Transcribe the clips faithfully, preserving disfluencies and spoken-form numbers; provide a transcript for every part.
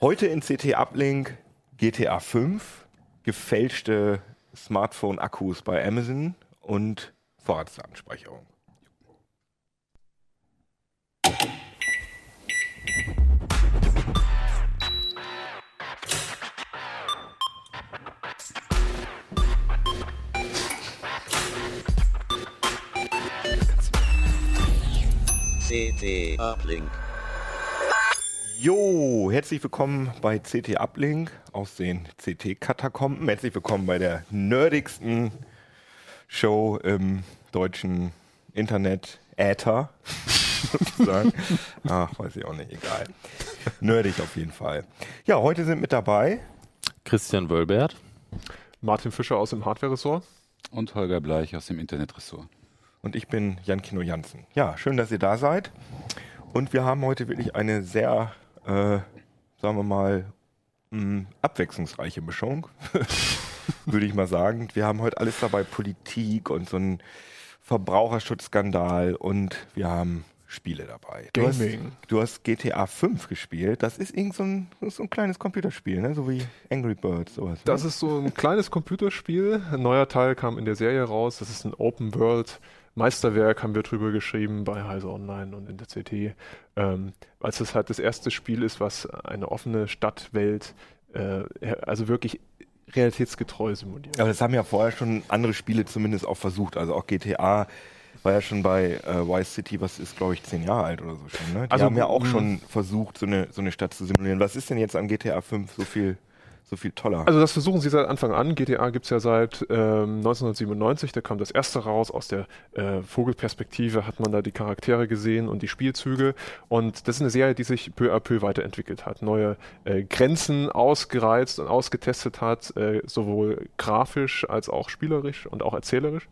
Heute in c't Uplink G T A fünf, gefälschte Smartphone-Akkus bei Amazon und Vorratsdatenspeicherung. c't Uplink. Jo, herzlich willkommen bei c't Uplink aus den c't-Katakomben. Herzlich willkommen bei der nerdigsten Show im deutschen Internet-Äther, sozusagen. Ach, weiß ich auch nicht, egal. Nerdig auf jeden Fall. Ja, heute sind mit dabei Christian Wölbert, Martin Fischer aus dem Hardware-Ressort und Holger Bleich aus dem Internet-Ressort. Und ich bin Jan-Keno Janssen. Ja, schön, dass ihr da seid. Und wir haben heute wirklich eine sehr, äh, sagen wir mal, mh, abwechslungsreiche Mischung, würde ich mal sagen. Wir haben heute alles dabei, Politik und so einen Verbraucherschutzskandal, und wir haben Spiele dabei. Du hast, du hast G T A fünf gespielt. Das ist irgend so ein, so ein kleines Computerspiel, ne? So wie Angry Birds, sowas. Das ne? ist so ein kleines Computerspiel. Ein neuer Teil kam in der Serie raus. Das ist ein Open World Meisterwerk, haben wir drüber geschrieben bei Heise Online und in der C T. Ähm, als es halt das erste Spiel ist, was eine offene Stadtwelt, äh, also wirklich realitätsgetreu simuliert. Aber das haben ja vorher schon andere Spiele zumindest auch versucht. Also auch G T A war ja schon bei äh, Vice City, was ist, glaube ich, zehn Jahre alt oder so schon. Ne? Die also haben ja auch schon versucht, so eine, so eine Stadt zu simulieren. Was ist denn jetzt an G T A fünf so viel, so viel toller? Also das versuchen sie seit Anfang an. G T A gibt es ja seit ähm, neunzehnhundertsiebenundneunzig, da kam das erste raus. Aus der äh, Vogelperspektive hat man da die Charaktere gesehen und die Spielzüge. Und das ist eine Serie, die sich peu à peu weiterentwickelt hat. Neue äh, Grenzen ausgereizt und ausgetestet hat, äh, sowohl grafisch als auch spielerisch und auch erzählerisch.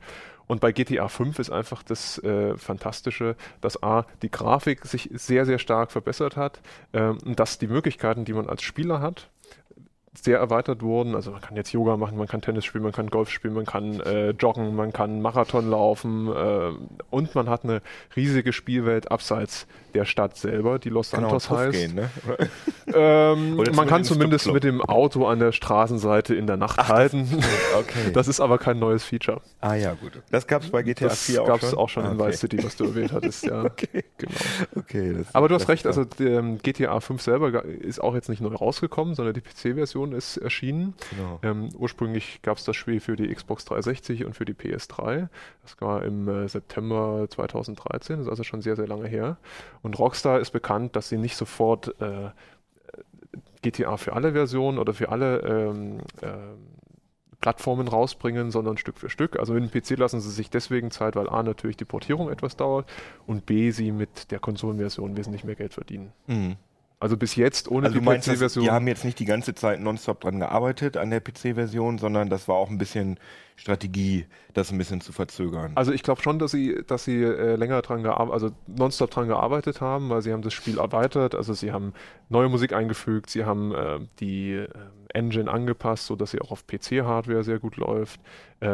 Und bei G T A fünf ist einfach das äh, Fantastische, dass A, die Grafik sich sehr, sehr stark verbessert hat, ähm, dass die Möglichkeiten, die man als Spieler hat, sehr erweitert wurden. Also man kann jetzt Yoga machen, man kann Tennis spielen, man kann Golf spielen, man kann äh, joggen, man kann Marathon laufen äh, und man hat eine riesige Spielwelt abseits der Stadt selber, die Los Santos heißt. Gehen, ne? ähm, man kann zumindest mit dem Auto an der Straßenseite in der Nacht Ach, halten. Das, okay. Das ist aber kein neues Feature. Ah ja, gut. Das gab es bei G T A vier auch schon? Das gab es auch schon ah, okay. in Vice City, was du erwähnt hattest. Ja. Okay. Genau. Okay, das, aber du hast recht, also ähm, G T A fünf selber ist auch jetzt nicht neu rausgekommen, sondern die P C-Version ist erschienen. Genau. Ähm, ursprünglich gab es das Spiel für die Xbox dreihundertsechzig und für die P S drei. Das war im äh, September zweitausenddreizehn, das ist also schon sehr, sehr lange her. Und Rockstar ist bekannt, dass sie nicht sofort äh, G T A für alle Versionen oder für alle ähm, äh, Plattformen rausbringen, sondern Stück für Stück. Also mit dem P C lassen sie sich deswegen Zeit, weil A, natürlich die Portierung etwas dauert und B, sie mit der Konsolenversion wesentlich mehr Geld verdienen. Mhm. Also bis jetzt ohne also die P C-Version. Die haben jetzt nicht die ganze Zeit nonstop dran gearbeitet an der P C-Version, sondern das war auch ein bisschen Strategie, das ein bisschen zu verzögern. Also ich glaube schon, dass sie, dass sie äh, länger dran gearbeitet, also nonstop dran gearbeitet haben, weil sie haben das Spiel erweitert. Also sie haben neue Musik eingefügt, sie haben äh, die äh, Engine angepasst, sodass sie auch auf P C-Hardware sehr gut läuft, äh,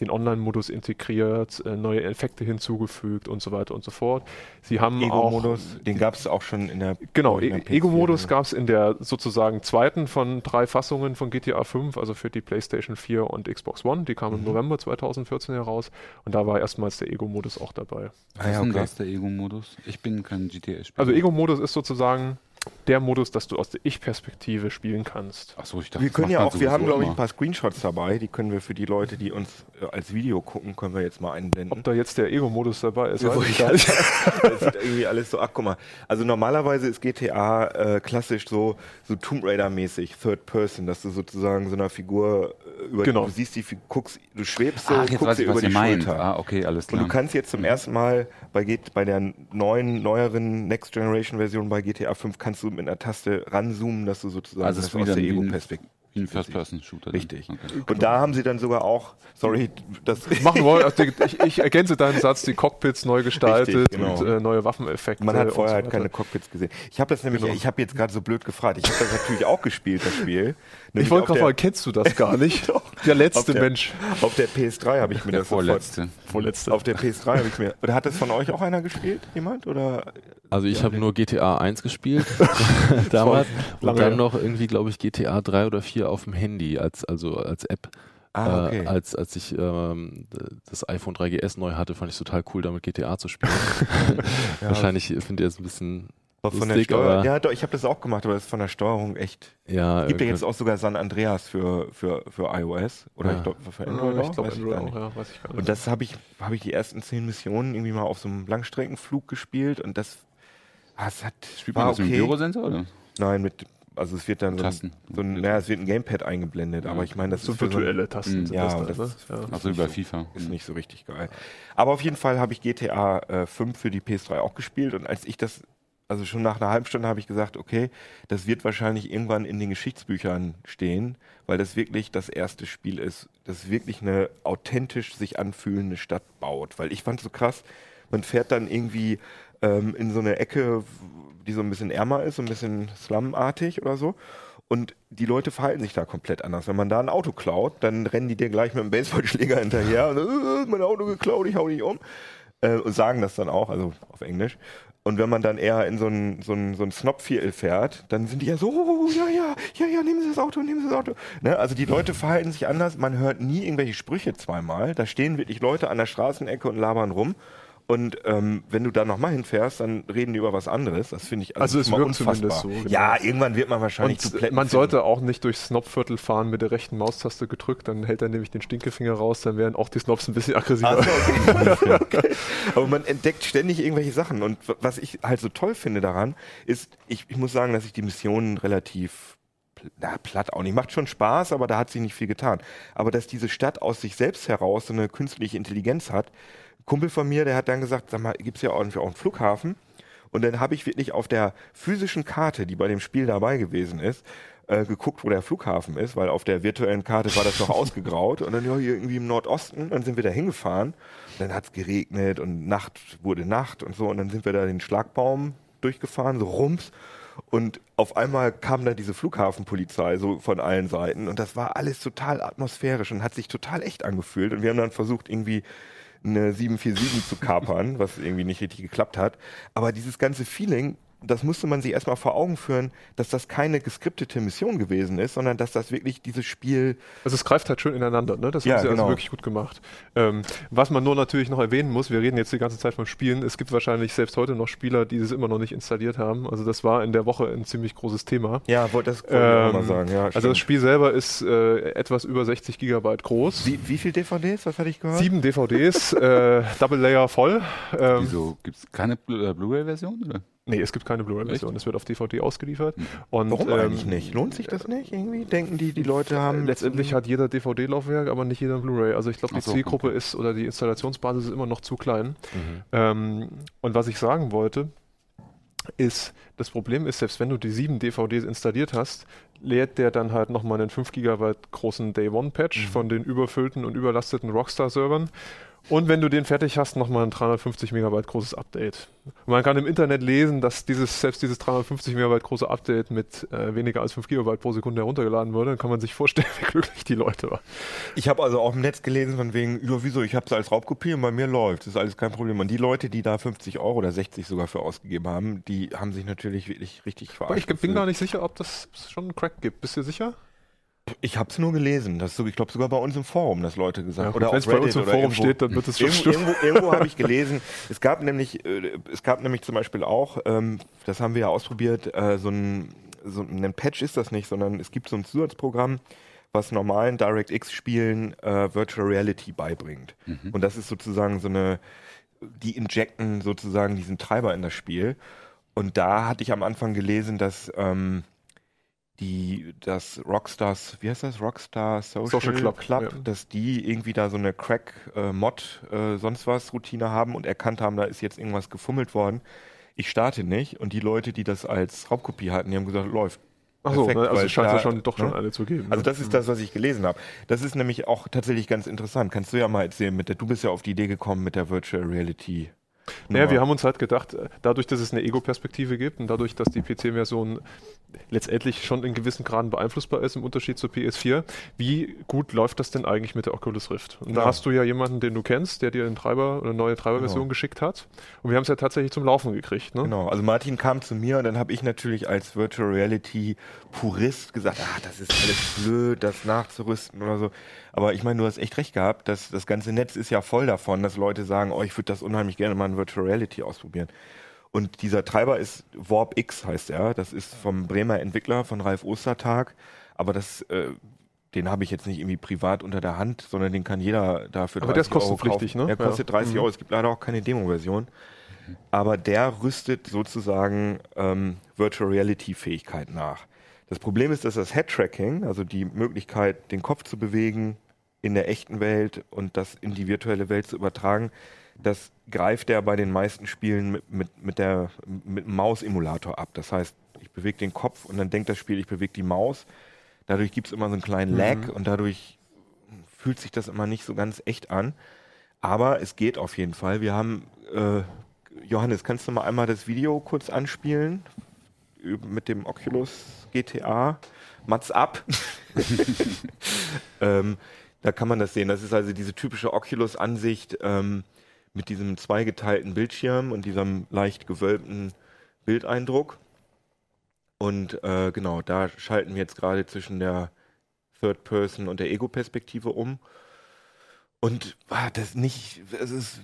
den Online-Modus integriert, äh, neue Effekte hinzugefügt und so weiter und so fort. Sie haben Ego-Modus, den gab es auch schon in der Genau, e Ego-Modus gab es in der sozusagen zweiten von drei Fassungen von G T A fünf, also für die PlayStation vier und Xbox One. Die kam im November zweitausendvierzehn heraus und da war erstmals der Ego-Modus auch dabei. Was ist denn das, der Ego-Modus? Ich bin kein G T A-Spieler. Also Ego-Modus ist sozusagen der Modus, dass du aus der Ich-Perspektive spielen kannst. Achso, ich dachte, wir können ja auch, wir haben glaube ich ein paar Screenshots dabei, die können wir für die Leute, die uns äh, als Video gucken, können wir jetzt mal einblenden. Ob da jetzt der Ego-Modus dabei ist, weiß ich gar nicht. Das sieht irgendwie alles so, ach guck mal, also normalerweise ist G T A äh, klassisch so, so Tomb Raider-mäßig, Third Person, dass du sozusagen so einer Figur äh, über genau. die, du siehst die, guckst, du schwebst so, ach, jetzt guckst weiß ich, über was die ihr meint. Schulter. Ah, okay, alles klar. Und du kannst jetzt zum ersten Mal bei, bei der neuen, neueren Next-Generation-Version bei G T A fünf kannst du mit einer Taste ranzoomen, dass du sozusagen also das aus der Ego-Perspektive Wie ein First-Person-Shooter. Richtig. Okay. Und genau. Da haben sie dann sogar auch, sorry, das... Machen wollen, also ich, ich ergänze deinen Satz, die Cockpits neu gestaltet. Richtig, genau. Und äh, neue Waffeneffekte. Man hat vorher so halt keine Cockpits gesehen. Ich habe das nämlich, genau. ich habe jetzt gerade so blöd gefragt, ich habe das natürlich auch gespielt, das Spiel. Nämlich ich wollte gerade fragen, kennst du das gar nicht? Der letzte auf der, Mensch. Auf der P S drei habe ich mir der das vorletzte. vorletzte. Auf der P S drei habe ich mir... Oder hat das von euch auch einer gespielt, jemand? Oder... Also ich habe nur G T A eins gespielt, damals, und dann noch irgendwie, glaube ich, G T A drei oder vier auf dem Handy, als, also als App. Ah, okay. äh, als, als ich ähm, das iPhone drei G S neu hatte, fand ich es total cool, damit G T A zu spielen. Ja, wahrscheinlich findet ihr es ein bisschen... Von der Steuerung, ja, doch, ich habe das auch gemacht, aber das ist von der Steuerung echt. Ja, es gibt ja jetzt auch sogar San Andreas für, für, für iOS oder ja. ich glaube für Android, ja, ich glaub, weiß Android ich auch. Ja, weiß ich gar nicht. Und das habe ich, hab ich die ersten zehn Missionen irgendwie mal auf so einem Langstreckenflug gespielt und das, das hat. Spielt man das okay. mit dem Gyrosensor oder? Nein, mit. Also es wird dann so ein, so ein, naja, es wird ein Gamepad eingeblendet, ja. aber ich meine, das so ist virtuelle so ein, Tasten. Sind ja, das, das, das ja. also über so, FIFA ist nicht so richtig geil. Aber auf jeden Fall habe ich G T A fünf für die P S drei auch gespielt und als ich das Also schon nach einer halben Stunde habe ich gesagt, okay, das wird wahrscheinlich irgendwann in den Geschichtsbüchern stehen, weil das wirklich das erste Spiel ist, das wirklich eine authentisch sich anfühlende Stadt baut. Weil ich fand es so krass, man fährt dann irgendwie ähm, in so eine Ecke, die so ein bisschen ärmer ist, so ein bisschen slumartig oder so. Und die Leute verhalten sich da komplett anders. Wenn man da ein Auto klaut, dann rennen die dir gleich mit dem Baseballschläger hinterher und äh, mein Auto geklaut, ich hau dich um. Äh, und sagen das dann auch, also auf Englisch. Und wenn man dann eher in so ein, so ein, so ein Snob-Viertel fährt, dann sind die ja so, oh, ja, ja, ja, ja, nehmen Sie das Auto, nehmen Sie das Auto. Ne? Also die Leute verhalten sich anders, man hört nie irgendwelche Sprüche zweimal. Da stehen wirklich Leute an der Straßenecke und labern rum. Und ähm, wenn du da nochmal hinfährst, dann reden die über was anderes. Das finde ich also, also es wirkt unfassbar. Zumindest so. Genau. Ja, irgendwann wird man wahrscheinlich zu plätten. Man sollte finden. Auch nicht durchs Snobviertel fahren mit der rechten Maustaste gedrückt, dann hält er nämlich den Stinkefinger raus, dann wären auch die Snobs ein bisschen aggressiver. Also, okay. Okay. Aber man entdeckt ständig irgendwelche Sachen. Und was ich halt so toll finde daran, ist, ich, ich muss sagen, dass ich die Missionen relativ... Na, platt auch nicht. Macht schon Spaß, aber da hat sich nicht viel getan. Aber dass diese Stadt aus sich selbst heraus so eine künstliche Intelligenz hat. Ein Kumpel von mir, der hat dann gesagt, sag mal, gibt es ja auch einen Flughafen? Und dann habe ich wirklich auf der physischen Karte, die bei dem Spiel dabei gewesen ist, äh, geguckt, wo der Flughafen ist, weil auf der virtuellen Karte war das noch ausgegraut. Und dann ja, hier irgendwie im Nordosten, dann sind wir da hingefahren. Und dann hat es geregnet und Nacht wurde Nacht und so. Und dann sind wir da den Schlagbaum durchgefahren, so rums. Und auf einmal kam da diese Flughafenpolizei so von allen Seiten und das war alles total atmosphärisch und hat sich total echt angefühlt. Und wir haben dann versucht, irgendwie eine sieben vier sieben zu kapern, was irgendwie nicht richtig geklappt hat. Aber dieses ganze Feeling, das musste man sich erstmal vor Augen führen, dass das keine geskriptete Mission gewesen ist, sondern dass das wirklich dieses Spiel... Also es greift halt schön ineinander, ne? Das ja, haben sie genau. also wirklich gut gemacht. Ähm, was man nur natürlich noch erwähnen muss, wir reden jetzt die ganze Zeit von Spielen, es gibt wahrscheinlich selbst heute noch Spieler, die es immer noch nicht installiert haben. Also das war in der Woche ein ziemlich großes Thema. Ja, wollte das ähm, mal sagen. Ja, also das Spiel selber ist äh, etwas über sechzig Gigabyte groß. Wie, wie viel D V Ds? Was hatte ich gehört? Sieben D V Ds, äh, Double Layer voll. Ähm, Wieso? Gibt es keine Blu-ray-Version, oder? Nee, es gibt keine Blu-ray-Version. Es wird auf D V D ausgeliefert. Und, warum ähm, eigentlich nicht? Lohnt sich das nicht? Irgendwie denken die, die Leute haben... Letztendlich hat jeder D V D-Laufwerk, aber nicht jeder Blu-ray. Also ich glaube, die so, Zielgruppe okay. ist oder die Installationsbasis ist immer noch zu klein. Mhm. Ähm, und was ich sagen wollte, ist, das Problem ist, selbst wenn du die sieben D V Ds installiert hast, lädt der dann halt nochmal einen fünf Gigabyte großen Day-One-Patch mhm. von den überfüllten und überlasteten Rockstar-Servern. Und wenn du den fertig hast, nochmal ein dreihundertfünfzig Megabyte großes Update. Und man kann im Internet lesen, dass dieses, selbst dieses dreihundertfünfzig Megabyte große Update mit äh, weniger als fünf Gigabyte pro Sekunde heruntergeladen wurde. Dann kann man sich vorstellen, wie glücklich die Leute waren. Ich habe also auch im Netz gelesen von wegen, ja wieso, ich habe es als Raubkopie und bei mir läuft. Das ist alles kein Problem. Und die Leute, die da fünfzig Euro oder sechzig sogar für ausgegeben haben, die haben sich natürlich wirklich richtig verarscht. Ich bin gar nicht sicher, ob das schon einen Crack gibt. Bist du sicher? Ich habe es nur gelesen, dass so, ich glaube sogar bei uns im Forum, dass Leute gesagt haben, ja, wenn es bei uns im Forum irgendwo, steht, dann wird es schon stimmen. Irgendwo, irgendwo habe ich gelesen, es gab nämlich, äh, es gab nämlich zum Beispiel auch, ähm, das haben wir ja ausprobiert, äh, so ein so ein Patch ist das nicht, sondern es gibt so ein Zusatzprogramm, was normalen DirectX-Spielen äh, Virtual Reality beibringt. Mhm. Und das ist sozusagen so eine, die injecten sozusagen diesen Treiber in das Spiel. Und da hatte ich am Anfang gelesen, dass ähm, die, das Rockstars, wie heißt das, Rockstar Social, Social Club, Club ja. dass die irgendwie da so eine Crack-Mod, äh, äh, sonst was Routine haben und erkannt haben, da ist jetzt irgendwas gefummelt worden. Ich starte nicht und die Leute, die das als Raubkopie hatten, die haben gesagt, läuft. Ach so, perfekt, also scheint es ja schon, doch ne? schon eine zu geben. Also das ist das, was ich gelesen habe. Das ist nämlich auch tatsächlich ganz interessant. Kannst du ja mal erzählen, mit der, du bist ja auf die Idee gekommen mit der Virtual Reality. Naja, wir haben uns halt gedacht, dadurch, dass es eine Ego-Perspektive gibt und dadurch, dass die P C-Version letztendlich schon in gewissen Graden beeinflussbar ist, im Unterschied zur P S vier, wie gut läuft das denn eigentlich mit der Oculus Rift? Und genau. da hast du ja jemanden, den du kennst, der dir einen Treiber oder eine neue Treiberversion genau. geschickt hat. Und wir haben es ja tatsächlich zum Laufen gekriegt. Ne? Genau, also Martin kam zu mir und dann habe ich natürlich als Virtual Reality-Purist gesagt, ah, das ist alles blöd, das nachzurüsten oder so. Aber ich meine, du hast echt recht gehabt, dass das ganze Netz ist ja voll davon, dass Leute sagen, oh, ich würde das unheimlich gerne mal in Virtual Reality ausprobieren. Und dieser Treiber ist WarpX, heißt er. Das ist vom Bremer Entwickler, von Ralf Ostertag. Aber das, äh, den habe ich jetzt nicht irgendwie privat unter der Hand, sondern den kann jeder dafür Aber der ist kostenpflichtig, ne? Der kostet ja. dreißig Euro. Es gibt leider auch keine Demo-Version. Aber der rüstet sozusagen ähm, Virtual Reality-Fähigkeit nach. Das Problem ist, dass das Head-Tracking, also die Möglichkeit, den Kopf zu bewegen in der echten Welt und das in die virtuelle Welt zu übertragen, das greift er bei den meisten Spielen mit, mit, mit, der, mit dem Maus-Emulator ab. Das heißt, ich bewege den Kopf und dann denkt das Spiel, ich bewege die Maus. Dadurch gibt es immer so einen kleinen Lag mhm. und dadurch fühlt sich das immer nicht so ganz echt an. Aber es geht auf jeden Fall. Wir haben, äh, Johannes, kannst du mal einmal das Video kurz anspielen? Mit dem Oculus G T A, Mats ab. ähm, da kann man das sehen. Das ist also diese typische Oculus-Ansicht ähm, mit diesem zweigeteilten Bildschirm und diesem leicht gewölbten Bildeindruck. Und äh, genau, da schalten wir jetzt gerade zwischen der Third Person und der Ego-Perspektive um. Und ah, das nicht, es ist,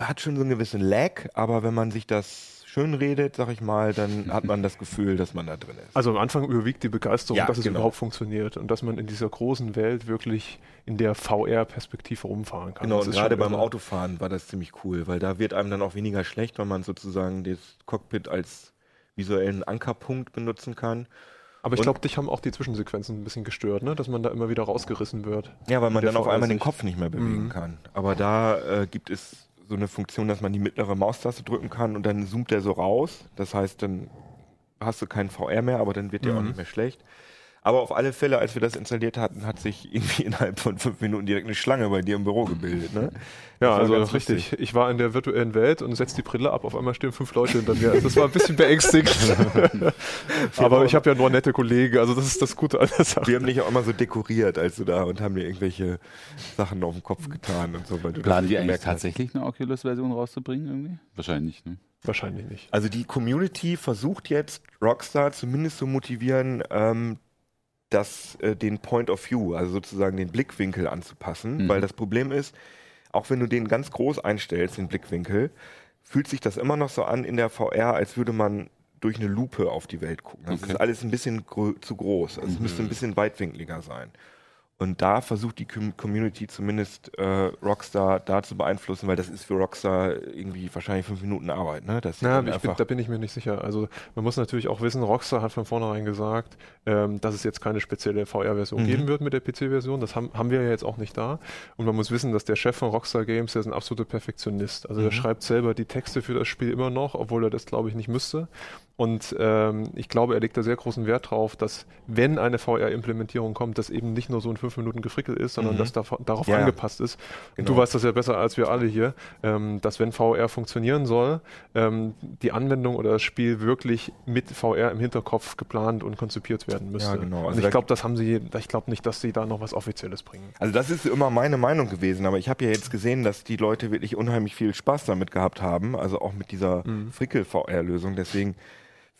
hat schon so einen gewissen Lag, aber wenn man sich das schön redet, sag ich mal, dann hat man das Gefühl, dass man da drin ist. Also am Anfang überwiegt die Begeisterung, ja, dass genau. es überhaupt funktioniert und dass man in dieser großen Welt wirklich in der V R-Perspektive rumfahren kann. Genau, und gerade beim Autofahren war das ziemlich cool, weil da wird einem dann auch weniger schlecht, weil man sozusagen das Cockpit als visuellen Ankerpunkt benutzen kann. Aber ich glaube, dich haben auch die Zwischensequenzen ein bisschen gestört, ne? Dass man da immer wieder rausgerissen wird. Ja, weil man dann auf einmal den Kopf nicht mehr bewegen mhm. kann. Aber da äh, gibt es so eine Funktion, dass man die mittlere Maustaste drücken kann und dann zoomt der so raus. Das heißt, dann hast du keinen V R mehr, aber dann wird der mhm. auch nicht mehr schlecht. Aber auf alle Fälle, als wir das installiert hatten, hat sich irgendwie innerhalb von fünf Minuten direkt eine Schlange bei dir im Büro gebildet. Ne? Ja, also richtig. Lustig. Ich war in der virtuellen Welt und setze die Brille ab. Auf einmal stehen fünf Leute hinter mir. Also das war ein bisschen beängstigend. Aber ich habe ja nur nette Kollegen. Also das ist das Gute an der Sache. Wir haben dich auch immer so dekoriert, als du da und haben dir irgendwelche Sachen auf den Kopf getan und so. Weil du Planen die eigentlich tatsächlich eine Oculus-Version rauszubringen irgendwie? Wahrscheinlich nicht, ne? Wahrscheinlich nicht. Also die Community versucht jetzt, Rockstar zumindest zu motivieren, ähm, das, äh, den Point of View, also sozusagen den Blickwinkel anzupassen, mhm. weil das Problem ist, auch wenn du den ganz groß einstellst, den Blickwinkel, fühlt sich das immer noch so an in der V R, als würde man durch eine Lupe auf die Welt gucken. Das okay. ist alles ein bisschen gro- zu groß, also mhm. es müsste ein bisschen weitwinkliger sein. Und da versucht die Community zumindest äh, Rockstar da zu beeinflussen, weil das ist für Rockstar irgendwie wahrscheinlich fünf Minuten Arbeit. Ne? Das Na, ich bin, da bin ich mir nicht sicher. Also man muss natürlich auch wissen, Rockstar hat von vornherein gesagt, ähm, dass es jetzt keine spezielle V R-Version mhm. geben wird mit der P C-Version. Das haben, haben wir ja jetzt auch nicht da. Und man muss wissen, dass der Chef von Rockstar Games, der ist ein absoluter Perfektionist. Also mhm. der schreibt selber die Texte für das Spiel immer noch, obwohl er das, glaube ich, nicht müsste. Und ähm, ich glaube, er legt da sehr großen Wert drauf, dass wenn eine V R-Implementierung kommt, dass eben nicht nur so ein fünf Minuten Gefrickel ist, sondern mhm. dass da, darauf ja. angepasst ist. Genau. Du weißt das ja besser als wir alle hier, ähm, dass wenn V R funktionieren soll, ähm, die Anwendung oder das Spiel wirklich mit V R im Hinterkopf geplant und konzipiert werden müsste. Ja, genau. Also und ich glaube, das haben sie, ich glaube nicht, dass sie da noch was Offizielles bringen. Also das ist immer meine Meinung gewesen, aber ich habe ja jetzt gesehen, dass die Leute wirklich unheimlich viel Spaß damit gehabt haben, also auch mit dieser mhm. Frickel-V R-Lösung, deswegen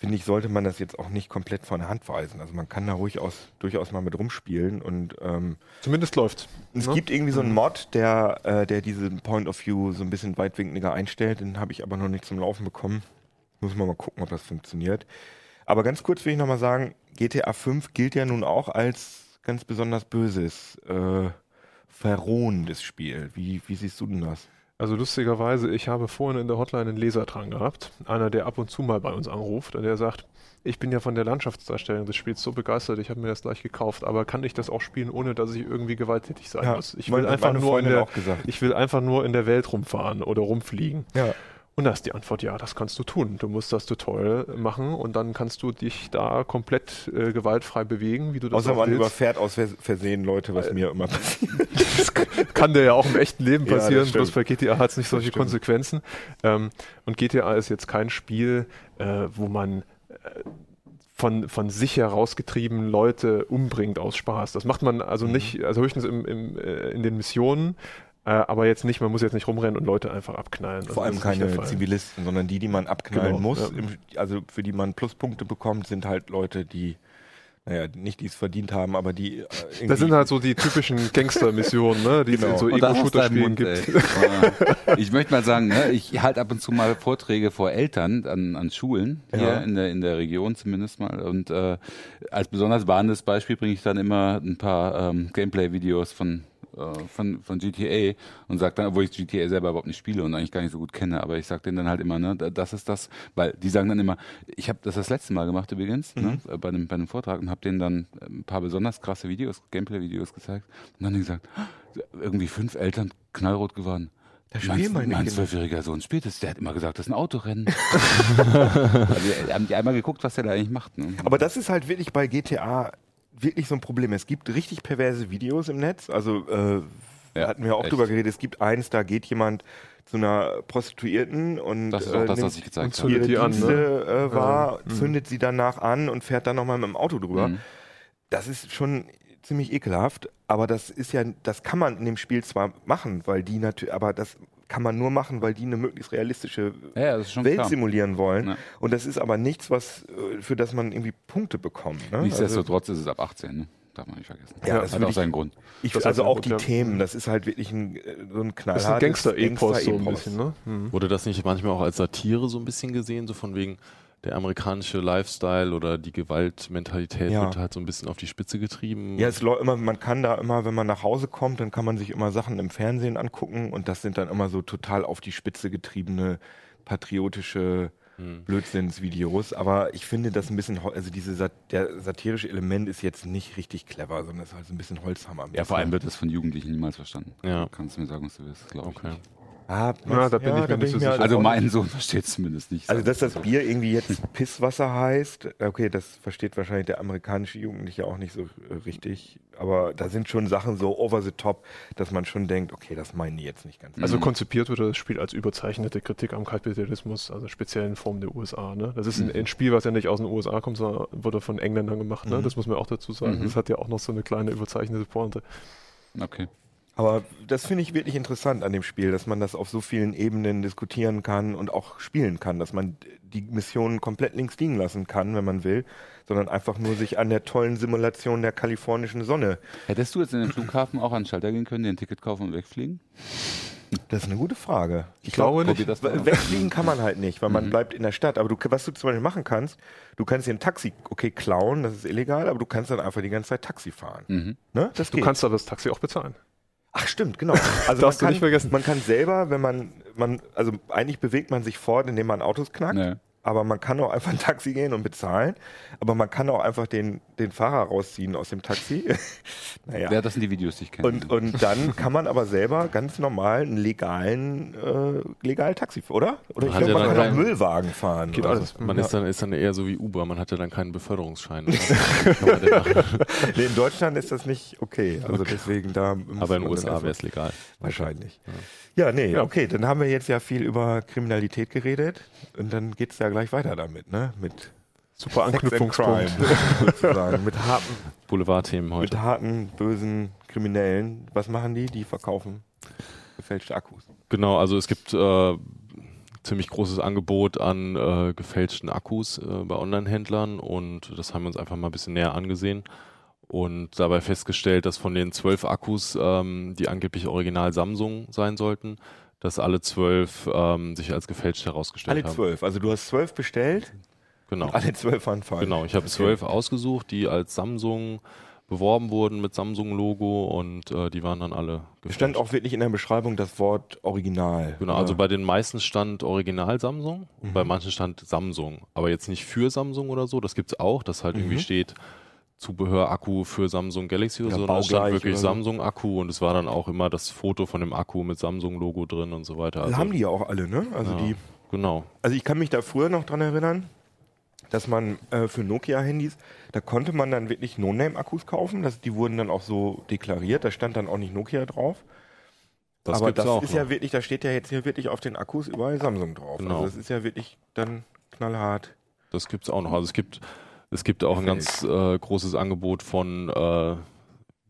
finde ich, sollte man das jetzt auch nicht komplett von der Hand weisen. Also man kann da ruhig aus, durchaus mal mit rumspielen und ähm, zumindest läuft's. Es ne? gibt irgendwie so einen Mod, der, äh, der diesen Point of View so ein bisschen weitwinkliger einstellt, den habe ich aber noch nicht zum Laufen bekommen. Muss man mal gucken, ob das funktioniert. Aber ganz kurz will ich nochmal sagen, G T A fünf gilt ja nun auch als ganz besonders böses, äh, verrohendes Spiel. Wie, wie siehst du denn das? Also lustigerweise, ich habe vorhin in der Hotline einen Leser dran gehabt, einer, der ab und zu mal bei uns anruft und der sagt, ich bin ja von der Landschaftsdarstellung des Spiels so begeistert, ich habe mir das gleich gekauft, aber kann ich das auch spielen, ohne dass ich irgendwie gewalttätig sein ja, muss? Ich will, einfach nur in der, ich will einfach nur in der Welt rumfahren oder rumfliegen. Ja. Und da ist die Antwort, ja, das kannst du tun. Du musst das Tutorial machen und dann kannst du dich da komplett äh, gewaltfrei bewegen, wie du das Außer man willst. Überfährt aus Versehen Leute, was äh, mir immer passiert. Das kann dir ja auch im echten Leben passieren, ja, bloß bei G T A hat es nicht solche Konsequenzen. Ähm, und G T A ist jetzt kein Spiel, äh, wo man äh, von, von sich herausgetrieben Leute umbringt aus Spaß. Das macht man also mhm. nicht, also höchstens im, im, äh, in den Missionen, aber jetzt nicht, man muss jetzt nicht rumrennen und Leute einfach abknallen. Vor also allem keine Zivilisten, sondern die, die man abknallen genau, muss, ja. im, also für die man Pluspunkte bekommt, sind halt Leute, die, naja, nicht die es verdient haben, aber die... Äh, das sind halt so die typischen Gangster-Missionen, ne, die genau. es in so Ego-Shooter-Spielen gibt. Ich möchte mal sagen, ne, ich halte ab und zu mal Vorträge vor Eltern an, an Schulen, hier ja. in, der, in der Region zumindest mal. Und äh, als besonders warnendes Beispiel bringe ich dann immer ein paar ähm, Gameplay-Videos von... Von, von G T A und sagt dann, obwohl ich G T A selber überhaupt nicht spiele und eigentlich gar nicht so gut kenne, aber ich sage denen dann halt immer, ne, das ist das, weil die sagen dann immer, ich habe das das letzte Mal gemacht übrigens, mhm. ne, bei einem, bei einem Vortrag und habe denen dann ein paar besonders krasse Videos, Gameplay-Videos gezeigt und dann gesagt, irgendwie fünf Eltern knallrot geworden. Mein, mein zwölfjähriger Sohn spielt es, der hat immer gesagt, das ist ein Autorennen. Also, haben die einmal geguckt, was der da eigentlich macht. Ne? Aber das ist halt wirklich bei G T A wirklich so ein Problem. Es gibt richtig perverse Videos im Netz. Also äh, ja, hatten wir auch echt. drüber geredet. Es gibt eins, da geht jemand zu einer Prostituierten und das ist auch äh, das, was ich gezeigt habe. Zündet die an, ne? äh, war, ja. zündet mhm. sie danach an und fährt dann nochmal mit dem Auto drüber. Mhm. Das ist schon ziemlich ekelhaft, aber das ist ja, das kann man in dem Spiel zwar machen, weil die natürlich, aber das kann man nur machen, weil die eine möglichst realistische ja, Welt klar. simulieren wollen. Ja. Und das ist aber nichts, was, für das man irgendwie Punkte bekommt. Ne? Nichtsdestotrotz also, ist es ab achtzehn, ne? Darf man nicht vergessen. Ja, ja, das hat auch ich, seinen Grund. Ich, das also auch Grund, die ja. Themen, das ist halt wirklich ein, so ein knallhartes das ist ein Gangster-Epos. Gangster-Epos. So ein bisschen, ne? mhm. Wurde das nicht manchmal auch als Satire so ein bisschen gesehen, so von wegen der amerikanische Lifestyle oder die Gewaltmentalität ja. wird halt so ein bisschen auf die Spitze getrieben. Ja, es immer, man kann da immer, wenn man nach Hause kommt, dann kann man sich immer Sachen im Fernsehen angucken und das sind dann immer so total auf die Spitze getriebene patriotische hm. Blödsinnsvideos. Aber ich finde das ein bisschen, also diese, der satirische Element ist jetzt nicht richtig clever, sondern es ist halt so ein bisschen Holzhammer. Ja, vor allem wird das von Jugendlichen niemals verstanden. Ja. Kannst du mir sagen, was du willst, glaube okay. ich nicht. Ah, ja, da bin ja, ich mir nicht so sicher. Also mein Sohn versteht es zumindest nicht. Also dass das Bier irgendwie jetzt Pisswasser heißt, okay, das versteht wahrscheinlich der amerikanische Jugendliche auch nicht so richtig. Aber da sind schon Sachen so over the top, dass man schon denkt, okay, das meinen die jetzt nicht ganz. Also mhm. konzipiert wurde das Spiel als überzeichnete Kritik am Kapitalismus, also speziell in Form der U S A. Ne? Das ist mhm. ein Spiel, was ja nicht aus den U S A kommt, sondern wurde von Engländern gemacht. Ne? Mhm. Das muss man auch dazu sagen. Mhm. Das hat ja auch noch so eine kleine überzeichnete Pointe. Okay. Aber das finde ich wirklich interessant an dem Spiel, dass man das auf so vielen Ebenen diskutieren kann und auch spielen kann, dass man die Missionen komplett links liegen lassen kann, wenn man will, sondern einfach nur sich an der tollen Simulation der kalifornischen Sonne... Hättest du jetzt in den Flughafen auch an den Schalter gehen können, dir ein Ticket kaufen und wegfliegen? Das ist eine gute Frage. Ich, ich glaube glaub, nicht. Das wegfliegen kann man halt nicht, weil mhm. man bleibt in der Stadt. Aber du, was du zum Beispiel machen kannst, du kannst dir ein Taxi, okay, klauen, das ist illegal, aber du kannst dann einfach die ganze Zeit Taxi fahren. Mhm. Ne? Das du geht. kannst aber das Taxi auch bezahlen. Ach stimmt, genau. Also man, kann, nicht vergessen. man kann selber, wenn man, man, also eigentlich bewegt man sich fort, indem man Autos knackt, nee. aber man kann auch einfach ein Taxi gehen und bezahlen, aber man kann auch einfach den, den Fahrer rausziehen aus dem Taxi. naja. Ja, das sind die Videos, die ich kenne. Und, und dann kann man aber selber ganz normal einen legalen, äh, legalen Taxi, oder? Oder ich glaube, man kann keinen, auch Müllwagen fahren. Geht alles. So. Man ja. ist, dann, ist dann eher so wie Uber, man hat ja dann keinen Beförderungsschein. Nee, in Deutschland ist das nicht okay. Also okay. deswegen da aber in den U S A wäre es legal. Wahrscheinlich. Ja. ja, nee, okay, dann haben wir jetzt ja viel über Kriminalität geredet und dann geht es ja gleich weiter damit, ne? Mit super Anknüpfungspunkt sozusagen. Mit harten Boulevardthemen heute. Mit harten, bösen Kriminellen. Was machen die? Die verkaufen gefälschte Akkus. Genau, also es gibt äh, ziemlich großes Angebot an äh, gefälschten Akkus äh, bei Online-Händlern und das haben wir uns einfach mal ein bisschen näher angesehen und dabei festgestellt, dass von den zwölf Akkus, ähm, die angeblich original Samsung sein sollten, dass alle zwölf ähm, sich als gefälscht herausgestellt alle haben. Alle zwölf? Also du hast zwölf bestellt? Genau. Alle zwölf waren falsch. Genau, ich habe okay. zwölf ausgesucht, die als Samsung beworben wurden mit Samsung-Logo und äh, die waren dann alle gefälscht. Stand auch wirklich in der Beschreibung das Wort Original. Genau, oder? Also bei den meisten stand Original Samsung, mhm. bei manchen stand Samsung, aber jetzt nicht für Samsung oder so, das gibt es auch, dass halt mhm. irgendwie steht Zubehör-Akku für Samsung Galaxy oder ja, so, da stand wirklich so. Samsung-Akku und es war dann auch immer das Foto von dem Akku mit Samsung-Logo drin und so weiter. Also, haben die ja auch alle, ne? Also ja. die Genau. Also ich kann mich da früher noch dran erinnern, dass man äh, für Nokia-Handys, da konnte man dann wirklich No-Name-Akkus kaufen. Das, die wurden dann auch so deklariert. Da stand dann auch nicht Nokia drauf. Das aber das auch ist noch. Ja wirklich, da steht ja jetzt hier wirklich auf den Akkus überall Samsung drauf. Genau. Also das ist ja wirklich dann knallhart. Das gibt es auch noch. Also es gibt, es gibt auch ein ganz äh, großes Angebot von, äh,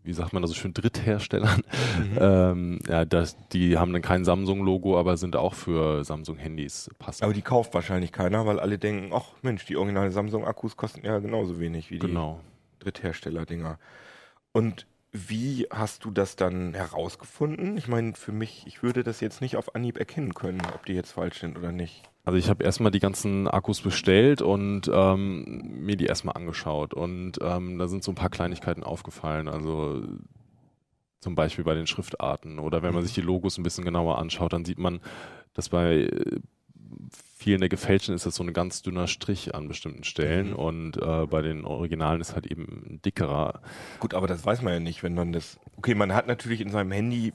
wie sagt man das so schön, Drittherstellern. Mhm. Ähm, ja, das, die haben dann kein Samsung-Logo, aber sind auch für Samsung-Handys passend. Aber die kauft wahrscheinlich keiner, weil alle denken, ach Mensch, die originalen Samsung-Akkus kosten ja genauso wenig wie die genau. Dritthersteller-Dinger. Und wie hast du das dann herausgefunden? Ich meine, für mich, ich würde das jetzt nicht auf Anhieb erkennen können, ob die jetzt falsch sind oder nicht. Also ich habe erstmal die ganzen Akkus bestellt und ähm, mir die erstmal angeschaut. Und ähm, da sind so ein paar Kleinigkeiten aufgefallen. Also zum Beispiel bei den Schriftarten. Oder wenn man sich die Logos ein bisschen genauer anschaut, dann sieht man, dass bei vielen der gefälschten ist das so ein ganz dünner Strich an bestimmten Stellen mhm. und äh, bei den Originalen ist halt eben ein dickerer. Gut, aber das weiß man ja nicht, wenn man das... Okay, man hat natürlich in seinem Handy,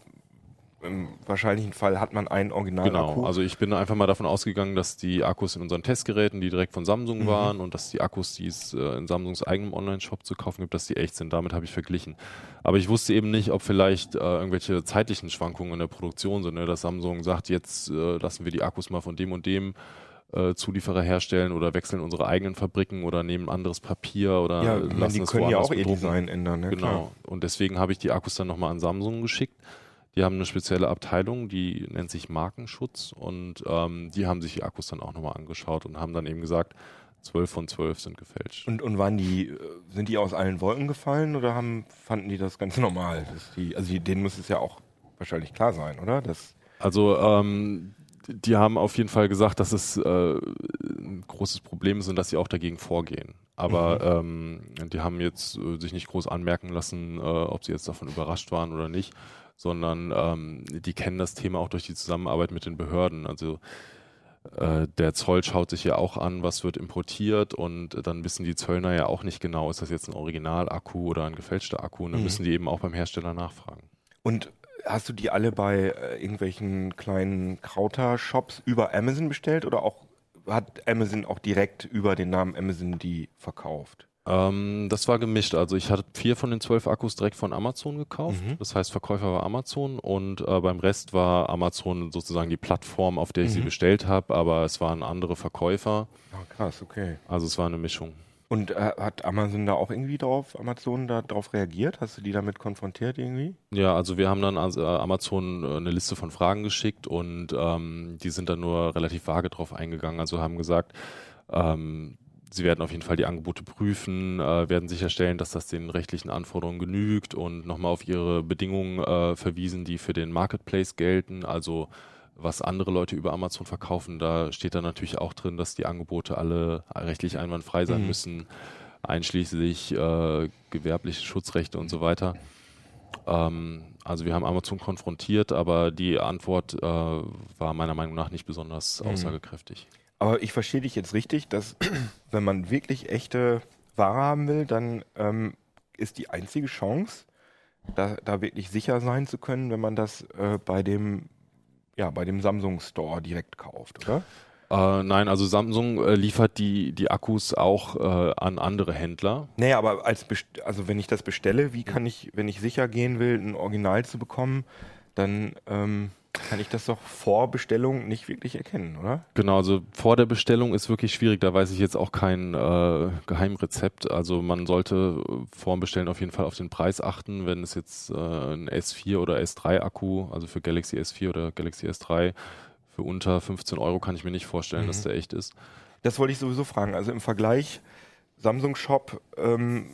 im wahrscheinlichen Fall hat man einen Original-Akku. Genau, also ich bin einfach mal davon ausgegangen, dass die Akkus in unseren Testgeräten, die direkt von Samsung mhm. waren und dass die Akkus, die es äh, in Samsungs eigenem Online-Shop zu kaufen gibt, dass die echt sind. Damit habe ich verglichen. Aber ich wusste eben nicht, ob vielleicht äh, irgendwelche zeitlichen Schwankungen in der Produktion sind, ne? Dass Samsung sagt, jetzt äh, lassen wir die Akkus mal von dem und dem Äh, Zulieferer herstellen oder wechseln unsere eigenen Fabriken oder nehmen anderes Papier oder ja, lassen das woanders. Die können ja auch ihr Design ändern. Ne? Genau. Klar. Und deswegen habe ich die Akkus dann nochmal an Samsung geschickt. Die haben eine spezielle Abteilung, die nennt sich Markenschutz und ähm, die haben sich die Akkus dann auch nochmal angeschaut und haben dann eben gesagt, zwölf von zwölf sind gefälscht. Und, und waren die, sind die aus allen Wolken gefallen oder haben, fanden die das ganz normal? Dass die, also die, denen muss es ja auch wahrscheinlich klar sein, oder? Das also ähm, die haben auf jeden Fall gesagt, dass es äh, ein großes Problem ist und dass sie auch dagegen vorgehen. Aber mhm. ähm, die haben jetzt äh, sich nicht groß anmerken lassen, äh, ob sie jetzt davon überrascht waren oder nicht, sondern ähm, die kennen das Thema auch durch die Zusammenarbeit mit den Behörden. Also äh, der Zoll schaut sich ja auch an, was wird importiert und dann wissen die Zöllner ja auch nicht genau, ist das jetzt ein Original-Akku oder ein gefälschter Akku. Und dann mhm. müssen die eben auch beim Hersteller nachfragen. Und hast du die alle bei äh, irgendwelchen kleinen Krauter-Shops über Amazon bestellt oder auch hat Amazon auch direkt über den Namen Amazon die verkauft? Ähm, das war gemischt. Also ich hatte vier von den zwölf Akkus direkt von Amazon gekauft. Mhm. Das heißt, Verkäufer war Amazon und äh, beim Rest war Amazon sozusagen die Plattform, auf der ich mhm. sie bestellt habe, aber es waren andere Verkäufer. Oh, krass, okay. Also es war eine Mischung. Und äh, hat Amazon da auch irgendwie drauf, Amazon da drauf reagiert? Hast du die damit konfrontiert irgendwie? Ja, also wir haben dann also Amazon eine Liste von Fragen geschickt und ähm, die sind dann nur relativ vage drauf eingegangen. Also haben gesagt, ähm, sie werden auf jeden Fall die Angebote prüfen, äh, werden sicherstellen, dass das den rechtlichen Anforderungen genügt und nochmal auf ihre Bedingungen äh, verwiesen, die für den Marketplace gelten. Also was andere Leute über Amazon verkaufen, da steht dann natürlich auch drin, dass die Angebote alle rechtlich einwandfrei sein mhm. müssen, einschließlich äh, gewerbliche Schutzrechte und so weiter. Ähm, also wir haben Amazon konfrontiert, aber die Antwort äh, war meiner Meinung nach nicht besonders mhm. aussagekräftig. Aber ich verstehe dich jetzt richtig, dass wenn man wirklich echte Ware haben will, dann ähm, ist die einzige Chance, da, da wirklich sicher sein zu können, wenn man das äh, bei dem Ja, bei dem Samsung-Store direkt kauft, oder? Äh, nein, also Samsung äh, liefert die, die Akkus auch äh, an andere Händler. Naja, aber als best- also wenn ich das bestelle, wie kann ich, wenn ich sicher gehen will, ein Original zu bekommen, dann ähm, kann ich das doch vor Bestellung nicht wirklich erkennen, oder? Genau, also vor der Bestellung ist wirklich schwierig, da weiß ich jetzt auch kein äh, Geheimrezept. Also man sollte vor dem Bestellen auf jeden Fall auf den Preis achten, wenn es jetzt äh, ein S vier oder S drei Akku, also für Galaxy S vier oder Galaxy S drei, für unter fünfzehn Euro kann ich mir nicht vorstellen, mhm. dass der echt ist. Das wollte ich sowieso fragen, also im Vergleich Samsung Shop, ähm,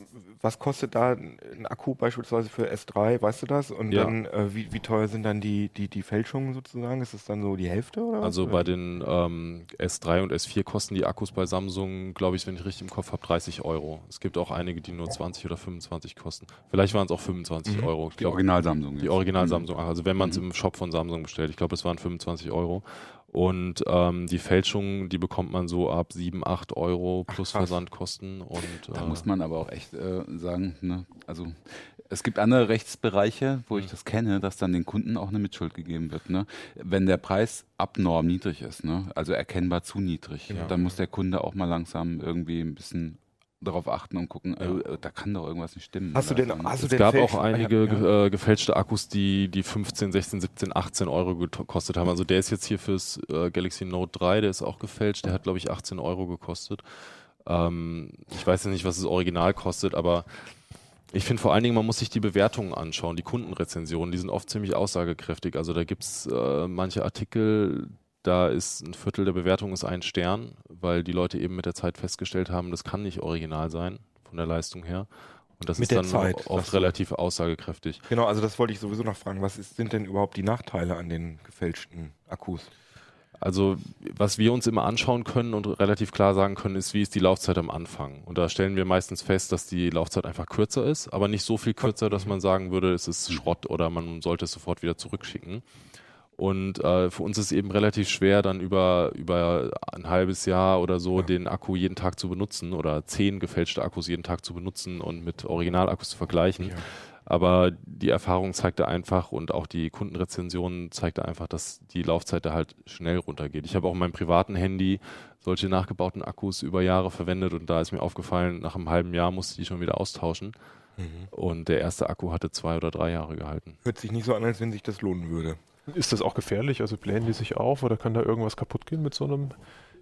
was kostet da ein Akku beispielsweise für S drei, weißt du das? Und ja. dann, äh, wie, wie teuer sind dann die, die, die Fälschungen sozusagen? Ist das dann so die Hälfte oder was? Also bei den ähm, S drei und S vier kosten die Akkus bei Samsung, glaube ich, wenn ich richtig im Kopf habe, dreißig Euro. Es gibt auch einige, die nur zwanzig oder fünfundzwanzig kosten. Vielleicht waren es auch fünfundzwanzig mhm. Euro. Ich glaub, die Original Samsung. Die Original Samsung, also wenn man es mhm. im Shop von Samsung bestellt. Ich glaube, es waren fünfundzwanzig Euro. Und ähm, die Fälschungen, die bekommt man so ab sieben, acht Euro plus Ach, Versandkosten. Und, äh, da muss man aber auch echt äh, sagen, ne? Also es gibt andere Rechtsbereiche, wo ich das kenne, dass dann den Kunden auch eine Mitschuld gegeben wird. Ne? Wenn der Preis abnorm niedrig ist, ne? Also erkennbar zu niedrig, ja, dann muss der Kunde auch mal langsam irgendwie ein bisschen darauf achten und gucken, ja, äh, da kann doch irgendwas nicht stimmen. Hast du denn, also, hast es du gab den auch einige ja. äh, gefälschte Akkus, die, die fünfzehn, sechzehn, siebzehn, achtzehn Euro gekostet haben. Also der ist jetzt hier fürs äh, Galaxy Note drei, der ist auch gefälscht, der hat glaube ich achtzehn Euro gekostet. Ähm, ich weiß ja nicht, was das Original kostet, aber ich finde vor allen Dingen, man muss sich die Bewertungen anschauen, die Kundenrezensionen, die sind oft ziemlich aussagekräftig. Also da gibt es äh, manche Artikel, da ist ein Viertel der Bewertung ist ein Stern, weil die Leute eben mit der Zeit festgestellt haben, das kann nicht original sein von der Leistung her. Und das mit ist dann Zeit, oft relativ aussagekräftig. Genau, also das wollte ich sowieso noch fragen. Was ist, sind denn überhaupt die Nachteile an den gefälschten Akkus? Also was wir uns immer anschauen können und relativ klar sagen können, ist, wie ist die Laufzeit am Anfang? Und da stellen wir meistens fest, dass die Laufzeit einfach kürzer ist, aber nicht so viel kürzer, dass man sagen würde, es ist Schrott oder man sollte es sofort wieder zurückschicken. Und äh, für uns ist es eben relativ schwer, dann über, über ein halbes Jahr oder so ja. den Akku jeden Tag zu benutzen oder zehn gefälschte Akkus jeden Tag zu benutzen und mit Originalakkus zu vergleichen. Ja. Aber die Erfahrung zeigte einfach und auch die Kundenrezensionen zeigte einfach, dass die Laufzeit da halt schnell runtergeht. Ich habe auch in meinem privaten Handy solche nachgebauten Akkus über Jahre verwendet und da ist mir aufgefallen, nach einem halben Jahr musste ich die schon wieder austauschen. Mhm. Und der erste Akku hatte zwei oder drei Jahre gehalten. Hört sich nicht so an, als wenn sich das lohnen würde. Ist das auch gefährlich? Also blähen die sich auf oder kann da irgendwas kaputt gehen mit so einem?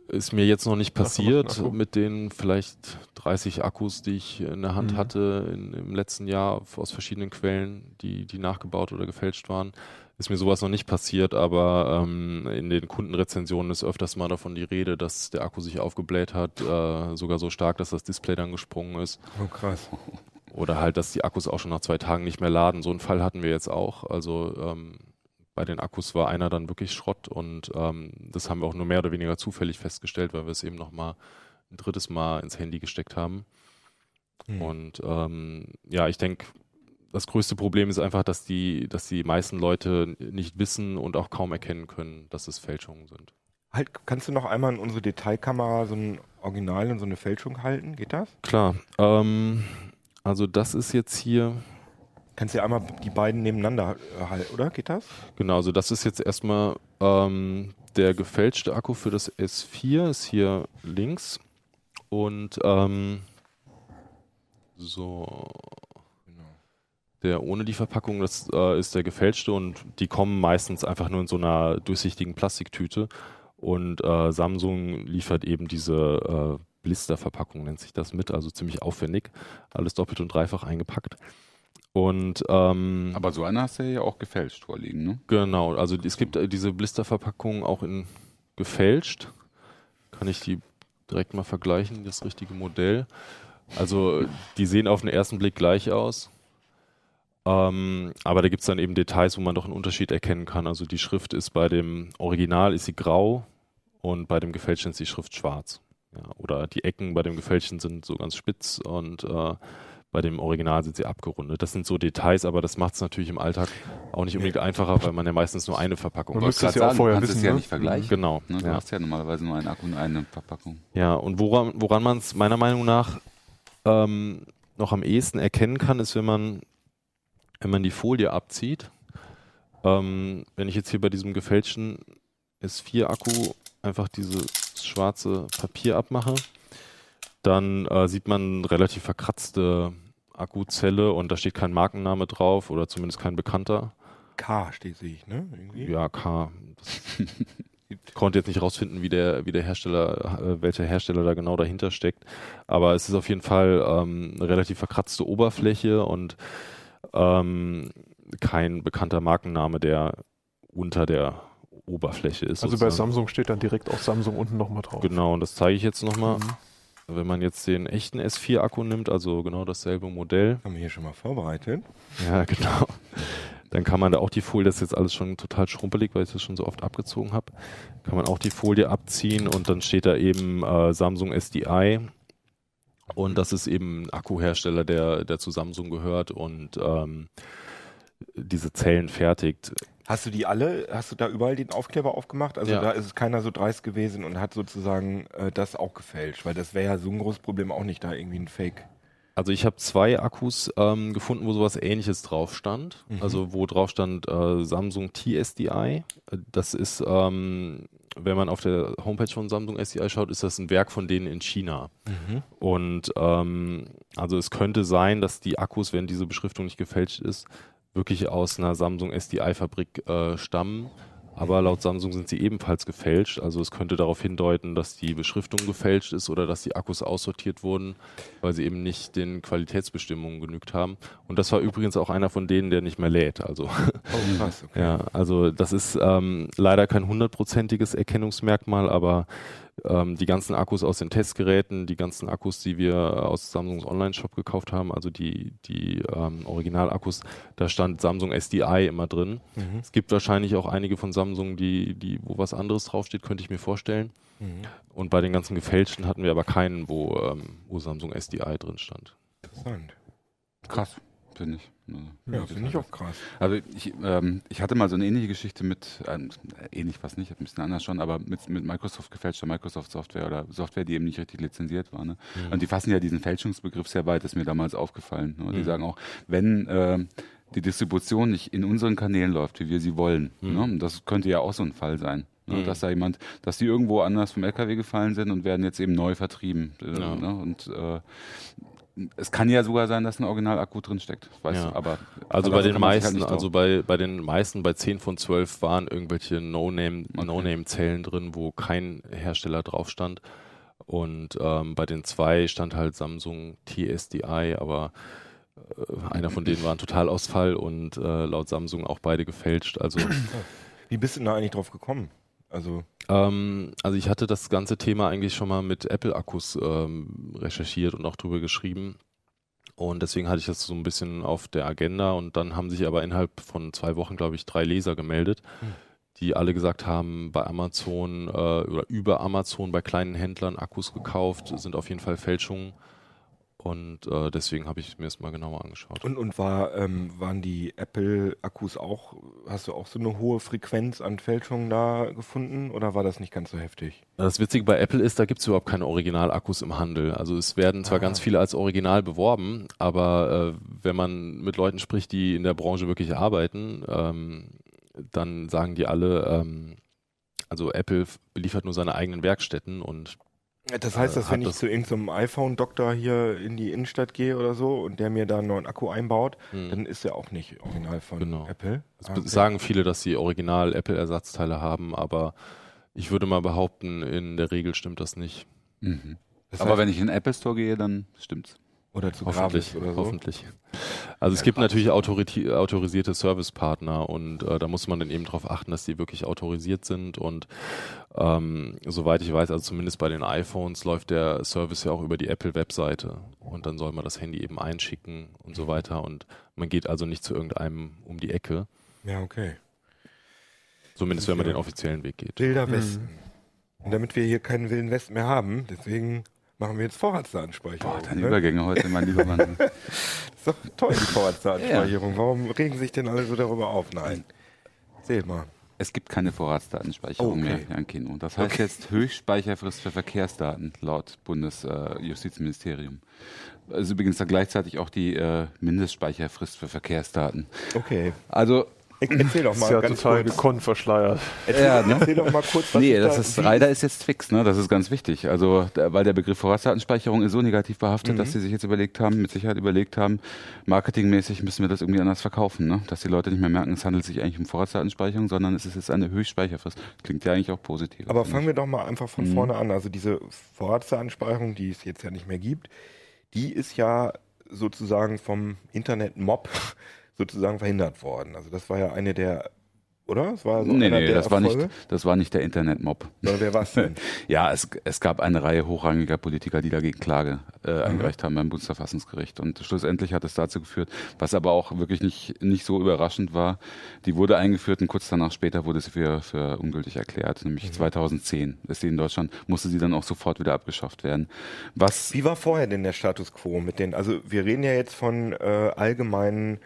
Ist mir jetzt noch nicht passiert mit den vielleicht dreißig Akkus, die ich in der Hand mhm. hatte in, im letzten Jahr aus verschiedenen Quellen, die, die nachgebaut oder gefälscht waren. Ist mir sowas noch nicht passiert, aber ähm, in den Kundenrezensionen ist öfters mal davon die Rede, dass der Akku sich aufgebläht hat, äh, sogar so stark, dass das Display dann gesprungen ist. Oh krass. Oder halt, dass die Akkus auch schon nach zwei Tagen nicht mehr laden. So einen Fall hatten wir jetzt auch. Also ähm, bei den Akkus war einer dann wirklich Schrott und ähm, das haben wir auch nur mehr oder weniger zufällig festgestellt, weil wir es eben nochmal ein drittes Mal ins Handy gesteckt haben. Mhm. Und ähm, ja, ich denke, das größte Problem ist einfach, dass die, dass die meisten Leute nicht wissen und auch kaum erkennen können, dass es Fälschungen sind. Halt, kannst du noch einmal in unsere Detailkamera so ein Original und so eine Fälschung halten? Geht das? Klar. Ähm, also das ist jetzt hier... Kannst du ja einmal die beiden nebeneinander halten, oder? Geht das? Genau, also das ist jetzt erstmal ähm, der gefälschte Akku für das S vier, ist hier links. Und ähm, so, genau. Der ohne die Verpackung, das äh, ist der gefälschte und die kommen meistens einfach nur in so einer durchsichtigen Plastiktüte. Und äh, Samsung liefert eben diese äh, Blisterverpackung, nennt sich das mit, also ziemlich aufwendig. Alles doppelt und dreifach eingepackt. Und, ähm, aber so einer hast du ja auch gefälscht vorliegen, ne? Genau, also es gibt äh, diese Blisterverpackungen auch in gefälscht. Kann ich die direkt mal vergleichen, das richtige Modell. Also die sehen auf den ersten Blick gleich aus. Ähm, aber da gibt es dann eben Details, wo man doch einen Unterschied erkennen kann. Also die Schrift ist bei dem Original ist sie grau und bei dem gefälschten ist die Schrift schwarz. Ja, oder die Ecken bei dem gefälschten sind so ganz spitz und äh, bei dem Original sind sie abgerundet. Das sind so Details, aber das macht es natürlich im Alltag auch nicht unbedingt einfacher, weil man ja meistens nur eine Verpackung hat. Man muss das ja auch vorher wissen, ja, ne? Nicht vergleichen. Genau. Ne, du ja. hast ja normalerweise nur einen Akku und eine Verpackung. Ja, und woran, woran man es meiner Meinung nach ähm, noch am ehesten erkennen kann, ist, wenn man, wenn man die Folie abzieht. Ähm, wenn ich jetzt hier bei diesem gefälschten S vier Akku einfach dieses schwarze Papier abmache, dann äh, sieht man relativ verkratzte Akkuzelle und da steht kein Markenname drauf oder zumindest kein bekannter. K steht, sehe ich, ne? Irgendwie. Ja, K. Ich konnte jetzt nicht rausfinden, wie der, wie der Hersteller, äh, welcher Hersteller da genau dahinter steckt. Aber es ist auf jeden Fall ähm, eine relativ verkratzte Oberfläche und ähm, kein bekannter Markenname, der unter der Oberfläche ist. Also sozusagen. Bei Samsung steht dann direkt auch Samsung unten nochmal drauf. Genau, und das zeige ich jetzt nochmal. Mhm. Wenn man jetzt den echten S vier Akku nimmt, also genau dasselbe Modell. Haben wir hier schon mal vorbereitet. Ja, genau. Dann kann man da auch die Folie, das ist jetzt alles schon total schrumpelig, weil ich das schon so oft abgezogen habe, kann man auch die Folie abziehen und dann steht da eben äh, Samsung S D I und das ist eben ein Akkuhersteller, der, der zu Samsung gehört und ähm, diese Zellen fertigt. Hast du die alle, hast du da überall den Aufkleber aufgemacht? Also ja. Da ist keiner so dreist gewesen und hat sozusagen äh, das auch gefälscht, weil das wäre ja so ein großes Problem auch nicht, da irgendwie ein Fake. Also ich habe zwei Akkus ähm, gefunden, wo sowas Ähnliches drauf stand. Mhm. Also wo drauf stand äh, Samsung T S D I. Das ist, ähm, wenn man auf der Homepage von Samsung S D I schaut, ist das ein Werk von denen in China. Mhm. Und ähm, also es könnte sein, dass die Akkus, wenn diese Beschriftung nicht gefälscht ist, wirklich aus einer Samsung S D I-Fabrik äh, stammen. Aber laut Samsung sind sie ebenfalls gefälscht. Also es könnte darauf hindeuten, dass die Beschriftung gefälscht ist oder dass die Akkus aussortiert wurden, weil sie eben nicht den Qualitätsbestimmungen genügt haben. Und das war übrigens auch einer von denen, der nicht mehr lädt. Also, oh, krass, okay. Ja, also das ist ähm, leider kein hundertprozentiges Erkennungsmerkmal, aber ähm, die ganzen Akkus aus den Testgeräten, die ganzen Akkus, die wir aus Samsungs Online-Shop gekauft haben, also die, die ähm, Originalakkus, da stand Samsung S D I immer drin. Mhm. Es gibt wahrscheinlich auch einige von Samsung, Die, die, wo was anderes draufsteht, könnte ich mir vorstellen. Mhm. Und bei den ganzen gefälschten hatten wir aber keinen, wo, ähm, wo Samsung S D I drin stand. Interessant. Krass, finde ich. Ja, finde ich auch krass. Also ich, ähm, ich hatte mal so eine ähnliche Geschichte mit, ähm, ähnlich was nicht, ein bisschen anders schon, aber mit, mit Microsoft gefälschter Microsoft-Software oder Software, die eben nicht richtig lizenziert war. Ne? Mhm. Und die fassen ja diesen Fälschungsbegriff sehr weit, das ist mir damals aufgefallen. Ne? Die mhm. sagen auch, wenn äh, die Distribution nicht in unseren Kanälen läuft, wie wir sie wollen. Mhm. Ne? Das könnte ja auch so ein Fall sein, ne? Mhm. dass da jemand, dass die irgendwo anders vom L K W gefallen sind und werden jetzt eben neu vertrieben. Äh, ja. ne? Und äh, es kann ja sogar sein, dass ein Originalakku drin steckt. Weißt ja. du, aber also bei den meisten, halt also bei, bei den meisten, bei zehn von zwölf waren irgendwelche No-Name, okay. No-Name-Zellen drin, wo kein Hersteller drauf stand. Und ähm, bei den zwei stand halt Samsung T S D I, aber einer von denen war ein Totalausfall und äh, laut Samsung auch beide gefälscht. Also, wie bist du da eigentlich drauf gekommen? Also, ähm, also ich hatte das ganze Thema eigentlich schon mal mit Apple-Akkus ähm, recherchiert und auch drüber geschrieben. Und deswegen hatte ich das so ein bisschen auf der Agenda. Und dann haben sich aber innerhalb von zwei Wochen, glaube ich, drei Leser gemeldet, hm. die alle gesagt haben, bei Amazon äh, oder über Amazon bei kleinen Händlern Akkus gekauft, sind auf jeden Fall Fälschungen. Und äh, deswegen habe ich mir das mal genauer angeschaut. Und, und war, ähm, waren die Apple-Akkus auch, hast du auch so eine hohe Frequenz an Fälschungen da gefunden oder war das nicht ganz so heftig? Das Witzige bei Apple ist, da gibt es überhaupt keine Originalakkus im Handel. Also es werden zwar ah. ganz viele als Original beworben, aber äh, wenn man mit Leuten spricht, die in der Branche wirklich arbeiten, ähm, dann sagen die alle, ähm, also Apple beliefert nur seine eigenen Werkstätten und das heißt, dass wenn ich das zu irgendeinem iPhone-Doktor hier in die Innenstadt gehe oder so und der mir da einen neuen Akku einbaut, hm. dann ist der auch nicht original von genau. Apple. Es okay. sagen viele, dass sie original Apple-Ersatzteile haben, aber ich würde mal behaupten, in der Regel stimmt das nicht. Mhm. Das heißt, aber wenn ich in den Apple-Store gehe, dann stimmt's. Oder zu Hoffentlich. Oder so. Hoffentlich. Also ja, es gibt natürlich autori- autorisierte Servicepartner und äh, da muss man dann eben darauf achten, dass die wirklich autorisiert sind und ähm, soweit ich weiß, also zumindest bei den iPhones läuft der Service ja auch über die Apple-Webseite und dann soll man das Handy eben einschicken und so weiter und man geht also nicht zu irgendeinem um die Ecke. Ja, okay. Zumindest wenn man den offiziellen Weg geht. Wilder Westen. Mhm. Und damit wir hier keinen Wilden Westen mehr haben, deswegen machen wir jetzt Vorratsdatenspeicherung. Boah, deine ne? Übergänge heute, mein lieber Mann. Das ist doch toll, die Vorratsdatenspeicherung. Ja. Warum regen sich denn alle so darüber auf? Nein. Erzähl mal. Es gibt keine Vorratsdatenspeicherung okay. mehr, Jan-Keno. Das heißt okay. jetzt Höchstspeicherfrist für Verkehrsdaten laut Bundesjustizministerium. Äh, also übrigens dann gleichzeitig auch die äh, Mindestspeicherfrist für Verkehrsdaten. Okay. Also Ich erzähl doch mal. Ist ja ganz total gekonnt verschleiert. Erzähl, ja, ne? erzähl doch mal kurz. Was nee, das da ist Rider ist jetzt fix, ne? Das ist ganz wichtig. Also, da, weil der Begriff Vorratsdatenspeicherung ist so negativ behaftet, mhm. dass sie sich jetzt überlegt haben, mit Sicherheit überlegt haben, marketingmäßig müssen wir das irgendwie anders verkaufen, ne? Dass die Leute nicht mehr merken, es handelt sich eigentlich um Vorratsdatenspeicherung, sondern es ist jetzt eine Höchstspeicherfrist. Klingt ja eigentlich auch positiv. Aber fangen wir doch mal einfach von mhm. vorne an. Also diese Vorratsdatenspeicherung, die es jetzt ja nicht mehr gibt, die ist ja sozusagen vom Internet-Mob sozusagen verhindert worden. Also das war ja eine der, oder? Das war so nee, nee, der das, war nicht, das war nicht der Internetmob. Sondern wer war es denn? Ja, es, es gab eine Reihe hochrangiger Politiker, die dagegen Klage äh, mhm. eingereicht haben beim Bundesverfassungsgericht. Und schlussendlich hat es dazu geführt, was aber auch wirklich nicht, nicht so überraschend war. Die wurde eingeführt und kurz danach später wurde sie für, für ungültig erklärt, nämlich mhm. zweitausendzehn. Ist sie in Deutschland, musste sie dann auch sofort wieder abgeschafft werden. Was Wie war vorher denn der Status Quo mit den, also wir reden ja jetzt von äh, allgemeinen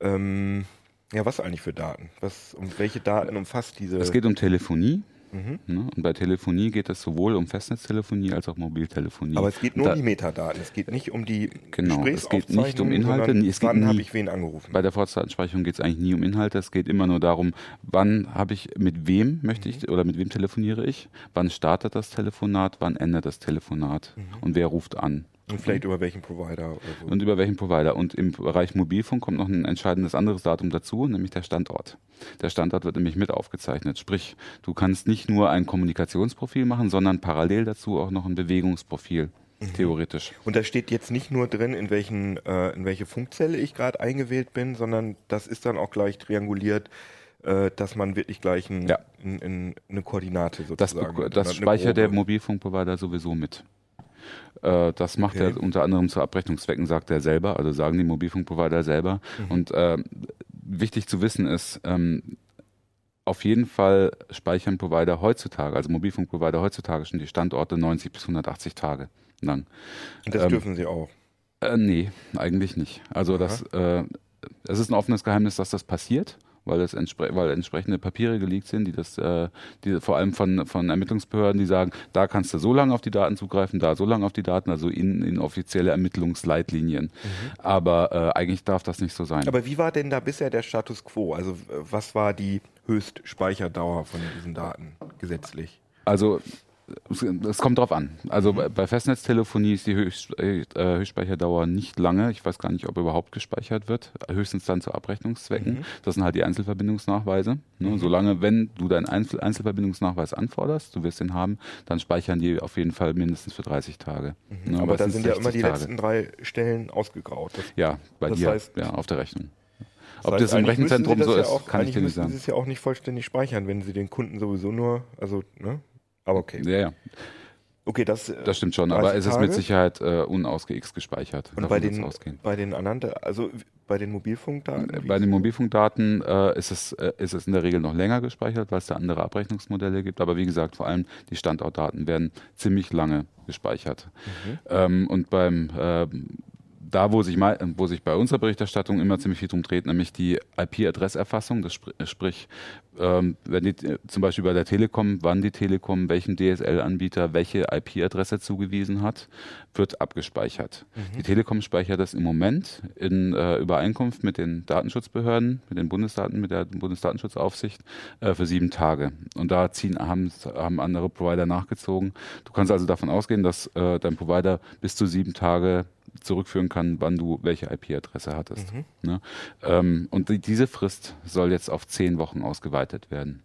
Ähm, Ja, was eigentlich für Daten? Was, um welche Daten umfasst diese? Es geht um Telefonie. Mhm. Ne? Und bei Telefonie geht es sowohl um Festnetztelefonie als auch Mobiltelefonie. Aber es geht nur da, um die Metadaten, es geht nicht um die genau, Gesprächsaufzeichnungen, es geht nicht um Inhalte. Es geht wann habe ich wen angerufen? Bei der Vorratsdatenspeicherung geht es eigentlich nie um Inhalte, es geht immer nur darum, wann habe ich, mit wem möchte ich mhm. oder mit wem telefoniere ich, wann startet das Telefonat, wann endet das Telefonat mhm. und wer ruft an. Und vielleicht über welchen Provider? Oder so. Und über welchen Provider. Und im Bereich Mobilfunk kommt noch ein entscheidendes anderes Datum dazu, nämlich der Standort. Der Standort wird nämlich mit aufgezeichnet. Sprich, du kannst nicht nur ein Kommunikationsprofil machen, sondern parallel dazu auch noch ein Bewegungsprofil. Theoretisch. Und da steht jetzt nicht nur drin, in, welchen, äh, in welche Funkzelle ich gerade eingewählt bin, sondern das ist dann auch gleich trianguliert, äh, dass man wirklich gleich ein, ja. in, in eine Koordinate sozusagen. Das, das speichert der Mobilfunkprovider sowieso mit. Das macht okay. er unter anderem zu Abrechnungszwecken, sagt er selber, also sagen die Mobilfunkprovider selber. Mhm. Und äh, wichtig zu wissen ist, ähm, auf jeden Fall speichern Provider heutzutage, also Mobilfunkprovider heutzutage schon die Standorte neunzig bis hundertachtzig Tage lang. Und das ähm, dürfen sie auch? Äh, nee, eigentlich nicht. Also Aha. das äh, es ist ein offenes Geheimnis, dass das passiert. Weil, das entspre- weil entsprechende Papiere geleakt sind, die das, äh, die vor allem von, von Ermittlungsbehörden, die sagen, da kannst du so lange auf die Daten zugreifen, da so lange auf die Daten, also in, in offizielle Ermittlungsleitlinien. Mhm. Aber äh, eigentlich darf das nicht so sein. Aber wie war denn da bisher der Status quo? Also was war die Höchstspeicherdauer von diesen Daten gesetzlich? Also es kommt drauf an. Also mhm. bei Festnetztelefonie ist die Höchst, äh, Höchstspeicherdauer nicht lange. Ich weiß gar nicht, ob überhaupt gespeichert wird. Höchstens dann zu Abrechnungszwecken. Mhm. Das sind halt die Einzelverbindungsnachweise. Ne? Mhm. Solange, wenn du deinen Einzel- Einzelverbindungsnachweis anforderst, du wirst den haben, dann speichern die auf jeden Fall mindestens für dreißig Tage. Mhm. Ne? Aber da sind ja immer die Tage. letzten drei Stellen ausgegraut. Das, ja, bei das dir heißt, ja, auf der Rechnung. Ob das, heißt, das im Rechenzentrum das so ja ist, auch, kann ich dir nicht sagen. Eigentlich müssen sie es ja auch nicht vollständig speichern, wenn sie den Kunden sowieso nur... also ne? Aber okay. Ja, ja. Okay, das, das stimmt schon, aber es ist mit Sicherheit äh, unausge-X gespeichert. Und bei den, bei den anderen, also bei den Mobilfunkdaten? Bei den Mobilfunkdaten äh, ist, es, äh, ist es in der Regel noch länger gespeichert, weil es da andere Abrechnungsmodelle gibt. Aber wie gesagt, vor allem die Standortdaten werden ziemlich lange gespeichert. Mhm. Ähm, und beim äh, Da, wo sich, mal, wo sich bei unserer Berichterstattung immer ziemlich viel drum dreht, nämlich die I P-Adresserfassung, das spr- sprich, ähm, wenn die, zum Beispiel bei der Telekom, wann die Telekom welchem D S L-Anbieter welche I P-Adresse zugewiesen hat, wird abgespeichert. Mhm. Die Telekom speichert das im Moment in äh, Übereinkunft mit den Datenschutzbehörden, mit den Bundesdaten, mit der Bundesdatenschutzaufsicht äh, für sieben Tage. Und da ziehen, haben, haben andere Provider nachgezogen. Du kannst also davon ausgehen, dass äh, dein Provider bis zu sieben Tage zurückführen kann, wann du welche I P-Adresse hattest. Mhm. Ne? Ähm, und die, diese Frist soll jetzt auf zehn Wochen ausgeweitet werden.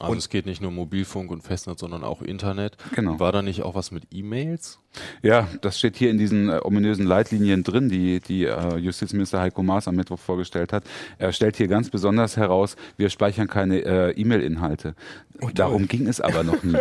Also und es geht nicht nur Mobilfunk und Festnetz, sondern auch Internet. Genau. War da nicht auch was mit E-Mails? Ja, das steht hier in diesen äh, ominösen Leitlinien drin, die, die äh, Justizminister Heiko Maas am Mittwoch vorgestellt hat. Er stellt hier ganz besonders heraus, wir speichern keine äh, E-Mail-Inhalte. Oh, Darum ging es aber noch nie.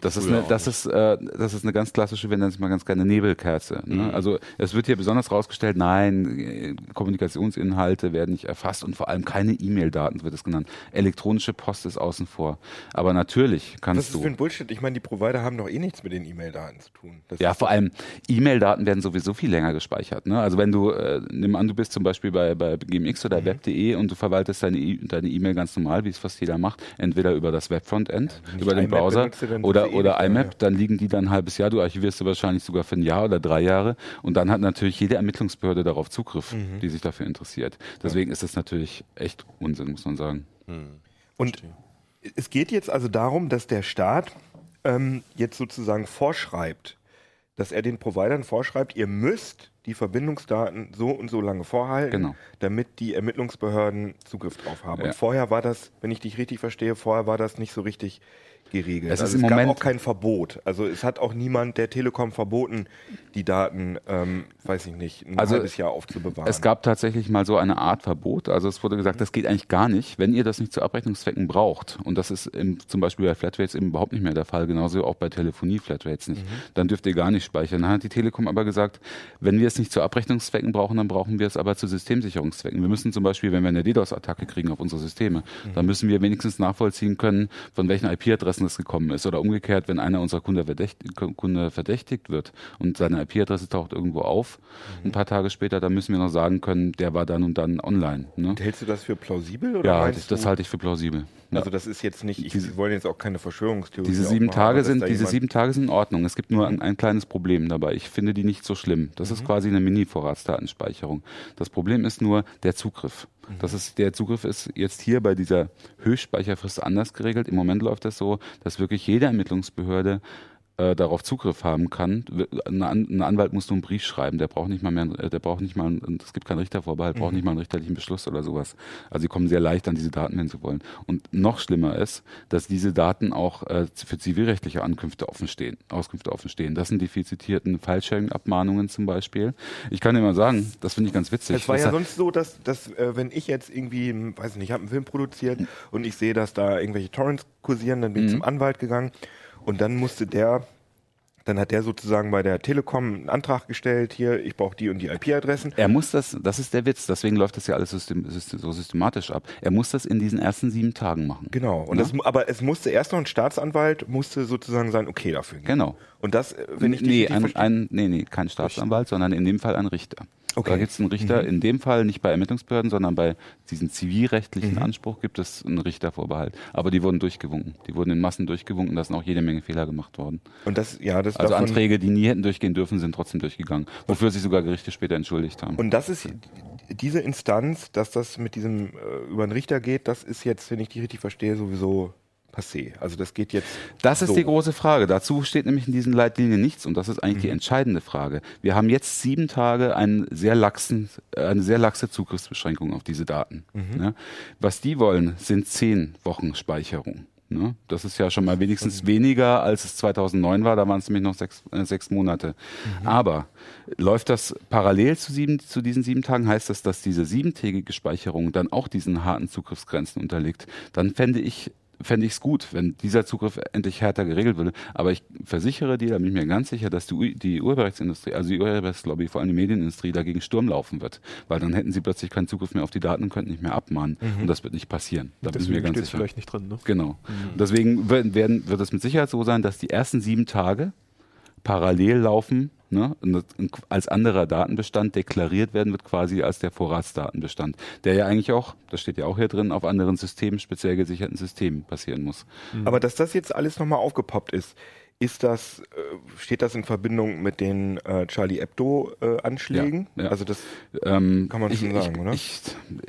das, ist eine, das, ist, äh, das ist eine ganz klassische, wenn dann mal ganz kleine Nebelkerze. Ne? Mhm. Also es wird hier besonders rausgestellt, nein, Kommunikationsinhalte werden nicht erfasst und vor allem keine E-Mail-Daten, wird es genannt. Elektronische Post ist außen vor. Aber natürlich kannst du... Was ist du für ein Bullshit? Ich meine, die Provider haben doch eh nichts mit den E-Mail-Daten zu tun. Das ja, vor allem E-Mail-Daten werden sowieso viel länger gespeichert. Ne? Also wenn du, äh, nimm an, du bist zum Beispiel bei, bei G M X oder mhm. web punkt de und du verwaltest deine, e- deine E-Mail ganz normal, wie es fast jeder macht, entweder über das Web-Frontend, ja, über den I M A P Browser oder, oder I M A P, ja. Dann liegen die dann ein halbes Jahr, du archivierst sie wahrscheinlich sogar für ein Jahr oder drei Jahre und dann hat natürlich jede Ermittlungsbehörde darauf Zugriff, mhm. die sich dafür interessiert. Deswegen ja. ist das natürlich echt Unsinn, muss man sagen. Mhm. Und es geht jetzt also darum, dass der Staat ähm, jetzt sozusagen vorschreibt, dass er den Providern vorschreibt, ihr müsst die Verbindungsdaten so und so lange vorhalten, genau. damit die Ermittlungsbehörden Zugriff drauf haben. Ja. Und vorher war das, wenn ich dich richtig verstehe, vorher war das nicht so richtig geregelt. Es, ist also im es gab Moment auch kein Verbot. Also es hat auch niemand der Telekom verboten, die Daten, ähm, weiß ich nicht, ein also halbes Jahr aufzubewahren. Es gab tatsächlich mal so eine Art Verbot. Also es wurde gesagt, mhm. das geht eigentlich gar nicht, wenn ihr das nicht zu Abrechnungszwecken braucht. Und das ist im, zum Beispiel bei Flatrates eben überhaupt nicht mehr der Fall, genauso auch bei Telefonie-Flatrates nicht. Mhm. Dann dürft ihr gar nicht speichern. Dann hat die Telekom aber gesagt, wenn wir es nicht zu Abrechnungszwecken brauchen, dann brauchen wir es aber zu Systemsicherungszwecken. Wir müssen zum Beispiel, wenn wir eine DDoS-Attacke kriegen auf unsere Systeme, mhm. dann müssen wir wenigstens nachvollziehen können, von welchen I P-Adressen Kundenadressenliste gekommen ist oder umgekehrt, wenn einer unserer Kunde verdächtigt, Kunde verdächtigt wird und seine I P-Adresse taucht irgendwo auf, mhm. ein paar Tage später, dann müssen wir noch sagen können, der war dann und dann online. Ne? Und hältst du das für plausibel? Oder ja, das, das halte ich für plausibel. Ja. Also das ist jetzt nicht, ich, diese, Sie wollen jetzt auch keine Verschwörungstheorie. Diese sieben Tage sind, diese sieben Tage sind in Ordnung. Es gibt nur ein, ein kleines Problem dabei. Ich finde die nicht so schlimm. Das mhm. ist quasi eine Mini-Vorratsdatenspeicherung. Das Problem ist nur der Zugriff. Das ist, der Zugriff ist jetzt hier bei dieser Höchstspeicherfrist anders geregelt. Im Moment läuft das so, dass wirklich jede Ermittlungsbehörde äh, darauf Zugriff haben kann. Ein An- Anwalt muss nur einen Brief schreiben, der braucht nicht mal mehr, der braucht nicht mal, es gibt keinen Richtervorbehalt, braucht mhm. nicht mal einen richterlichen Beschluss oder sowas. Also sie kommen sehr leicht an diese Daten hinzuwollen. Und noch schlimmer ist, dass diese Daten auch äh, für zivilrechtliche Ankünfte offenstehen, Auskünfte offenstehen. Das sind die viel zitierten File-Sharing-Abmahnungen zum Beispiel. Ich kann dir mal sagen, das finde ich ganz witzig. Es war das ja sonst so, dass, dass äh, wenn ich jetzt irgendwie, weiß nicht, ich habe einen Film produziert mhm. und ich sehe, dass da irgendwelche Torrents kursieren, dann bin ich mhm. zum Anwalt gegangen. Und dann musste der, dann hat der sozusagen bei der Telekom einen Antrag gestellt, hier, ich brauche die und die I P-Adressen. Er muss das, das ist der Witz, deswegen läuft das ja alles system, system, so systematisch ab. Er muss das in diesen ersten sieben Tagen machen. Genau, und das, aber es musste erst noch ein Staatsanwalt, musste sozusagen sein Okay dafür geben. Genau. Und das, wenn ich nee, ein, ein, nee, nee, kein Staatsanwalt, Richter. sondern in dem Fall ein Richter. Okay. Da gibt es einen Richter, mhm. in dem Fall nicht bei Ermittlungsbehörden, sondern bei diesem zivilrechtlichen mhm. Anspruch gibt es einen Richtervorbehalt. Aber die wurden durchgewunken. Die wurden in Massen durchgewunken, da sind auch jede Menge Fehler gemacht worden. Und das, ja, das also Anträge, die nie hätten durchgehen dürfen, sind trotzdem durchgegangen, wofür sich sogar Gerichte später entschuldigt haben. Und das ist diese Instanz, dass das mit diesem äh, über den Richter geht, das ist jetzt, wenn ich die richtig verstehe, sowieso... passé. Also das geht jetzt Das ist so. Die große Frage. Dazu steht nämlich in diesen Leitlinien nichts und das ist eigentlich mhm. die entscheidende Frage. Wir haben jetzt sieben Tage einen sehr laxen, eine sehr laxe Zugriffsbeschränkung auf diese Daten. Mhm. Ne? Was die wollen, sind zehn Wochen Speicherung. Ne? Das ist ja schon mal wenigstens weniger, als es zweitausendneun war. Da waren es nämlich noch sechs, äh, sechs Monate. Mhm. Aber läuft das parallel zu, sieben, zu diesen sieben Tagen, heißt das, dass diese siebentägige Speicherung dann auch diesen harten Zugriffsgrenzen unterliegt. Dann fände ich fände ich es gut, wenn dieser Zugriff endlich härter geregelt würde. Aber ich versichere dir, da bin ich mir ganz sicher, dass die, U- die Urheberrechtsindustrie, also die Urheberrechtslobby, vor allem die Medienindustrie, dagegen Sturm laufen wird. Weil dann hätten sie plötzlich keinen Zugriff mehr auf die Daten und könnten nicht mehr abmahnen. Mhm. Und das wird nicht passieren. Da bin ich mir ganz sicher. Deswegen steht es vielleicht nicht drin, ne? Genau. Mhm. Und deswegen werden, werden, wird es mit Sicherheit so sein, dass die ersten sieben Tage parallel laufen, ne, als anderer Datenbestand deklariert werden wird, quasi als der Vorratsdatenbestand, der ja eigentlich auch, das steht ja auch hier drin, auf anderen Systemen, speziell gesicherten Systemen passieren muss. Mhm. Aber dass das jetzt alles nochmal aufgepoppt ist, ist das, steht das in Verbindung mit den äh, Charlie Hebdo-Anschlägen? Äh, ja, ja. Also das ähm, kann man ich, schon sagen, ich, oder? Ich,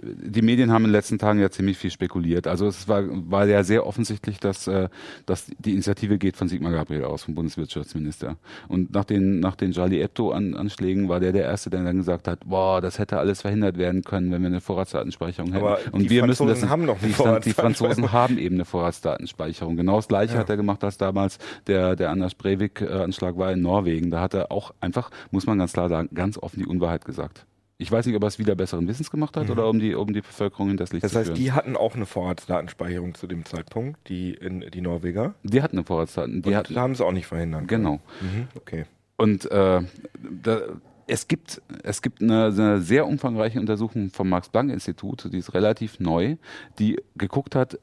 die Medien haben in den letzten Tagen ja ziemlich viel spekuliert. Also es war, war ja sehr offensichtlich, dass, äh, dass die Initiative geht von Sigmar Gabriel aus, vom Bundeswirtschaftsminister. Und nach den, nach den Charlie Hebdo-Anschlägen war der der Erste, der dann gesagt hat, boah, das hätte alles verhindert werden können, wenn wir eine Vorratsdatenspeicherung hätten. Aber und die wir Franzosen müssen das, haben noch eine Vorratsdatenspeicherung. Die Franzosen haben eben eine Vorratsdatenspeicherung. Genau das Gleiche ja. hat er gemacht, als damals der Der Anders Breivik-Anschlag war in Norwegen. Da hat er auch einfach, muss man ganz klar sagen, ganz offen die Unwahrheit gesagt. Ich weiß nicht, ob er es wieder besseren Wissens gemacht hat mhm. oder um die, um die Bevölkerung in das Licht das zu heißt, führen. Das heißt, die hatten auch eine Vorratsdatenspeicherung zu dem Zeitpunkt, die, in, die Norweger? Die hatten eine Vorratsdaten. Die hatten, haben es auch nicht verhindern können. Genau. Mhm. Okay. Und äh, da... Es gibt, es gibt eine, eine sehr umfangreiche Untersuchung vom Max-Planck-Institut, die ist relativ neu, die geguckt hat,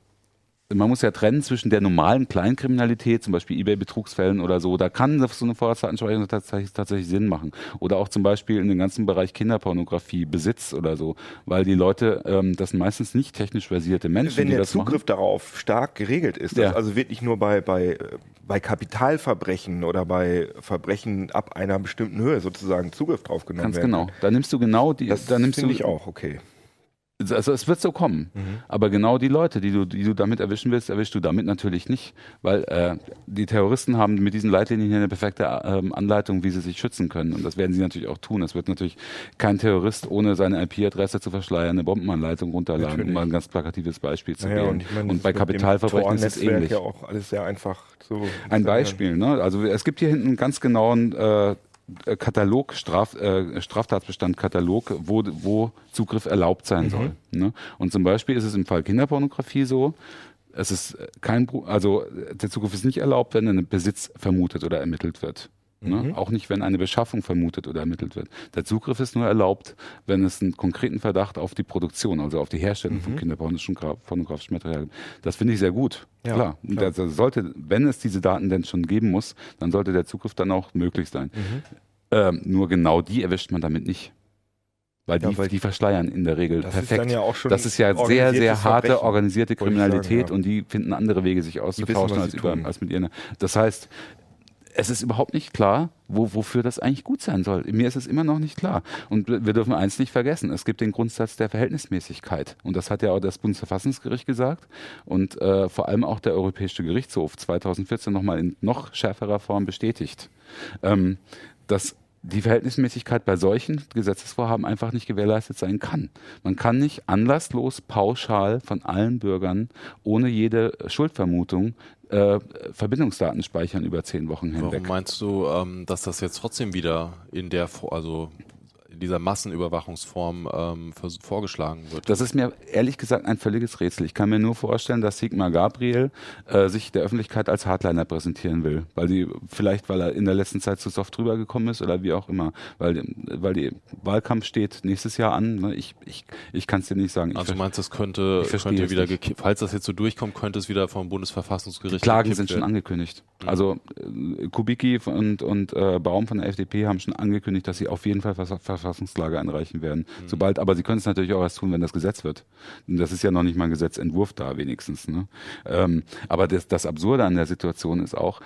man muss ja trennen zwischen der normalen Kleinkriminalität, zum Beispiel eBay-Betrugsfällen oder so. Da kann so eine Vorratsdatenspeicherung tatsächlich, tatsächlich Sinn machen. Oder auch zum Beispiel in dem ganzen Bereich Kinderpornografie, Besitz oder so. Weil die Leute, ähm, das sind meistens nicht technisch versierte Menschen, Wenn die das machen. Wenn der Zugriff darauf stark geregelt ist, ja. also wird nicht nur bei, bei, bei Kapitalverbrechen oder bei Verbrechen ab einer bestimmten Höhe sozusagen Zugriff drauf genommen Ganz werden. Ganz genau. Da nimmst du genau die... Das finde ich auch, okay. Also es wird so kommen, mhm. aber genau die Leute, die du, die du damit erwischen willst, erwischst du damit natürlich nicht, weil äh, die Terroristen haben mit diesen Leitlinien hier eine perfekte äh, Anleitung, wie sie sich schützen können und das werden sie natürlich auch tun. Es wird natürlich kein Terrorist, ohne seine I P-Adresse zu verschleiern, eine Bombenanleitung runterladen, natürlich. Um mal ein ganz plakatives Beispiel zu naja, nehmen. Und, ich meine, und bei Kapitalverbrechen ist es ähnlich. Ja auch alles sehr einfach so ein Beispiel, ne? Also es gibt hier hinten einen ganz genauen äh, Katalog, Straf, äh, Straftatsbestand Katalog, wo, wo Zugriff erlaubt sein mhm. soll. Ne? Und zum Beispiel ist es im Fall Kinderpornografie so, es ist kein, also der Zugriff ist nicht erlaubt, wenn ein Besitz vermutet oder ermittelt wird. Ne? Mhm. Auch nicht, wenn eine Beschaffung vermutet oder ermittelt wird. Der Zugriff ist nur erlaubt, wenn es einen konkreten Verdacht auf die Produktion, also auf die Herstellung mhm. von kinderpornografischem Material gibt. Das finde ich sehr gut. Ja, klar. Und das sollte, wenn es diese Daten denn schon geben muss, dann sollte der Zugriff dann auch möglich sein. Mhm. Ähm, nur genau die erwischt man damit nicht. Weil, ja, die, weil die verschleiern in der Regel. Das perfekt. Ist ja auch schon das ist ja sehr, sehr harte, Verbrechen, organisierte Kriminalität, sagen, ja. und die finden andere Wege, sich auszutauschen, wissen, als, über, als mit ihren. Das heißt, es ist überhaupt nicht klar, wo, wofür das eigentlich gut sein soll. Mir ist es immer noch nicht klar. Und wir dürfen eins nicht vergessen, es gibt den Grundsatz der Verhältnismäßigkeit. Und das hat ja auch das Bundesverfassungsgericht gesagt und äh, vor allem auch der Europäische Gerichtshof zweitausendvierzehn nochmal in noch schärferer Form bestätigt, ähm, dass die Verhältnismäßigkeit bei solchen Gesetzesvorhaben einfach nicht gewährleistet sein kann. Man kann nicht anlasslos pauschal von allen Bürgern ohne jede Schuldvermutung äh, Verbindungsdaten speichern über zehn Wochen hinweg. Warum meinst du, ähm, dass das jetzt trotzdem wieder in der, also in dieser Massenüberwachungsform ähm, vorgeschlagen wird? Das ist mir ehrlich gesagt ein völliges Rätsel. Ich kann mir nur vorstellen, dass Sigmar Gabriel äh, sich der Öffentlichkeit als Hardliner präsentieren will. Weil die, vielleicht weil er in der letzten Zeit zu soft rübergekommen ist oder wie auch immer. Weil, weil der Wahlkampf steht nächstes Jahr an. Ich, ich, ich kann es dir nicht sagen. Ich also du meinst, das könnte, könnte wieder gekippt, falls das jetzt so durchkommt, könnte es wieder vom Bundesverfassungsgericht. Die Klagen sind schon angekündigt. Mhm. Also äh, Kubicki und, und äh, Baum von der F D P haben schon angekündigt, dass sie auf jeden Fall Verfassungsklage einreichen werden. Mhm. Sobald, aber sie können es natürlich auch erst tun, wenn das Gesetz wird. Und das ist ja noch nicht mal ein Gesetzentwurf da, wenigstens. Ne? Ähm, aber das, das Absurde an der Situation ist auch,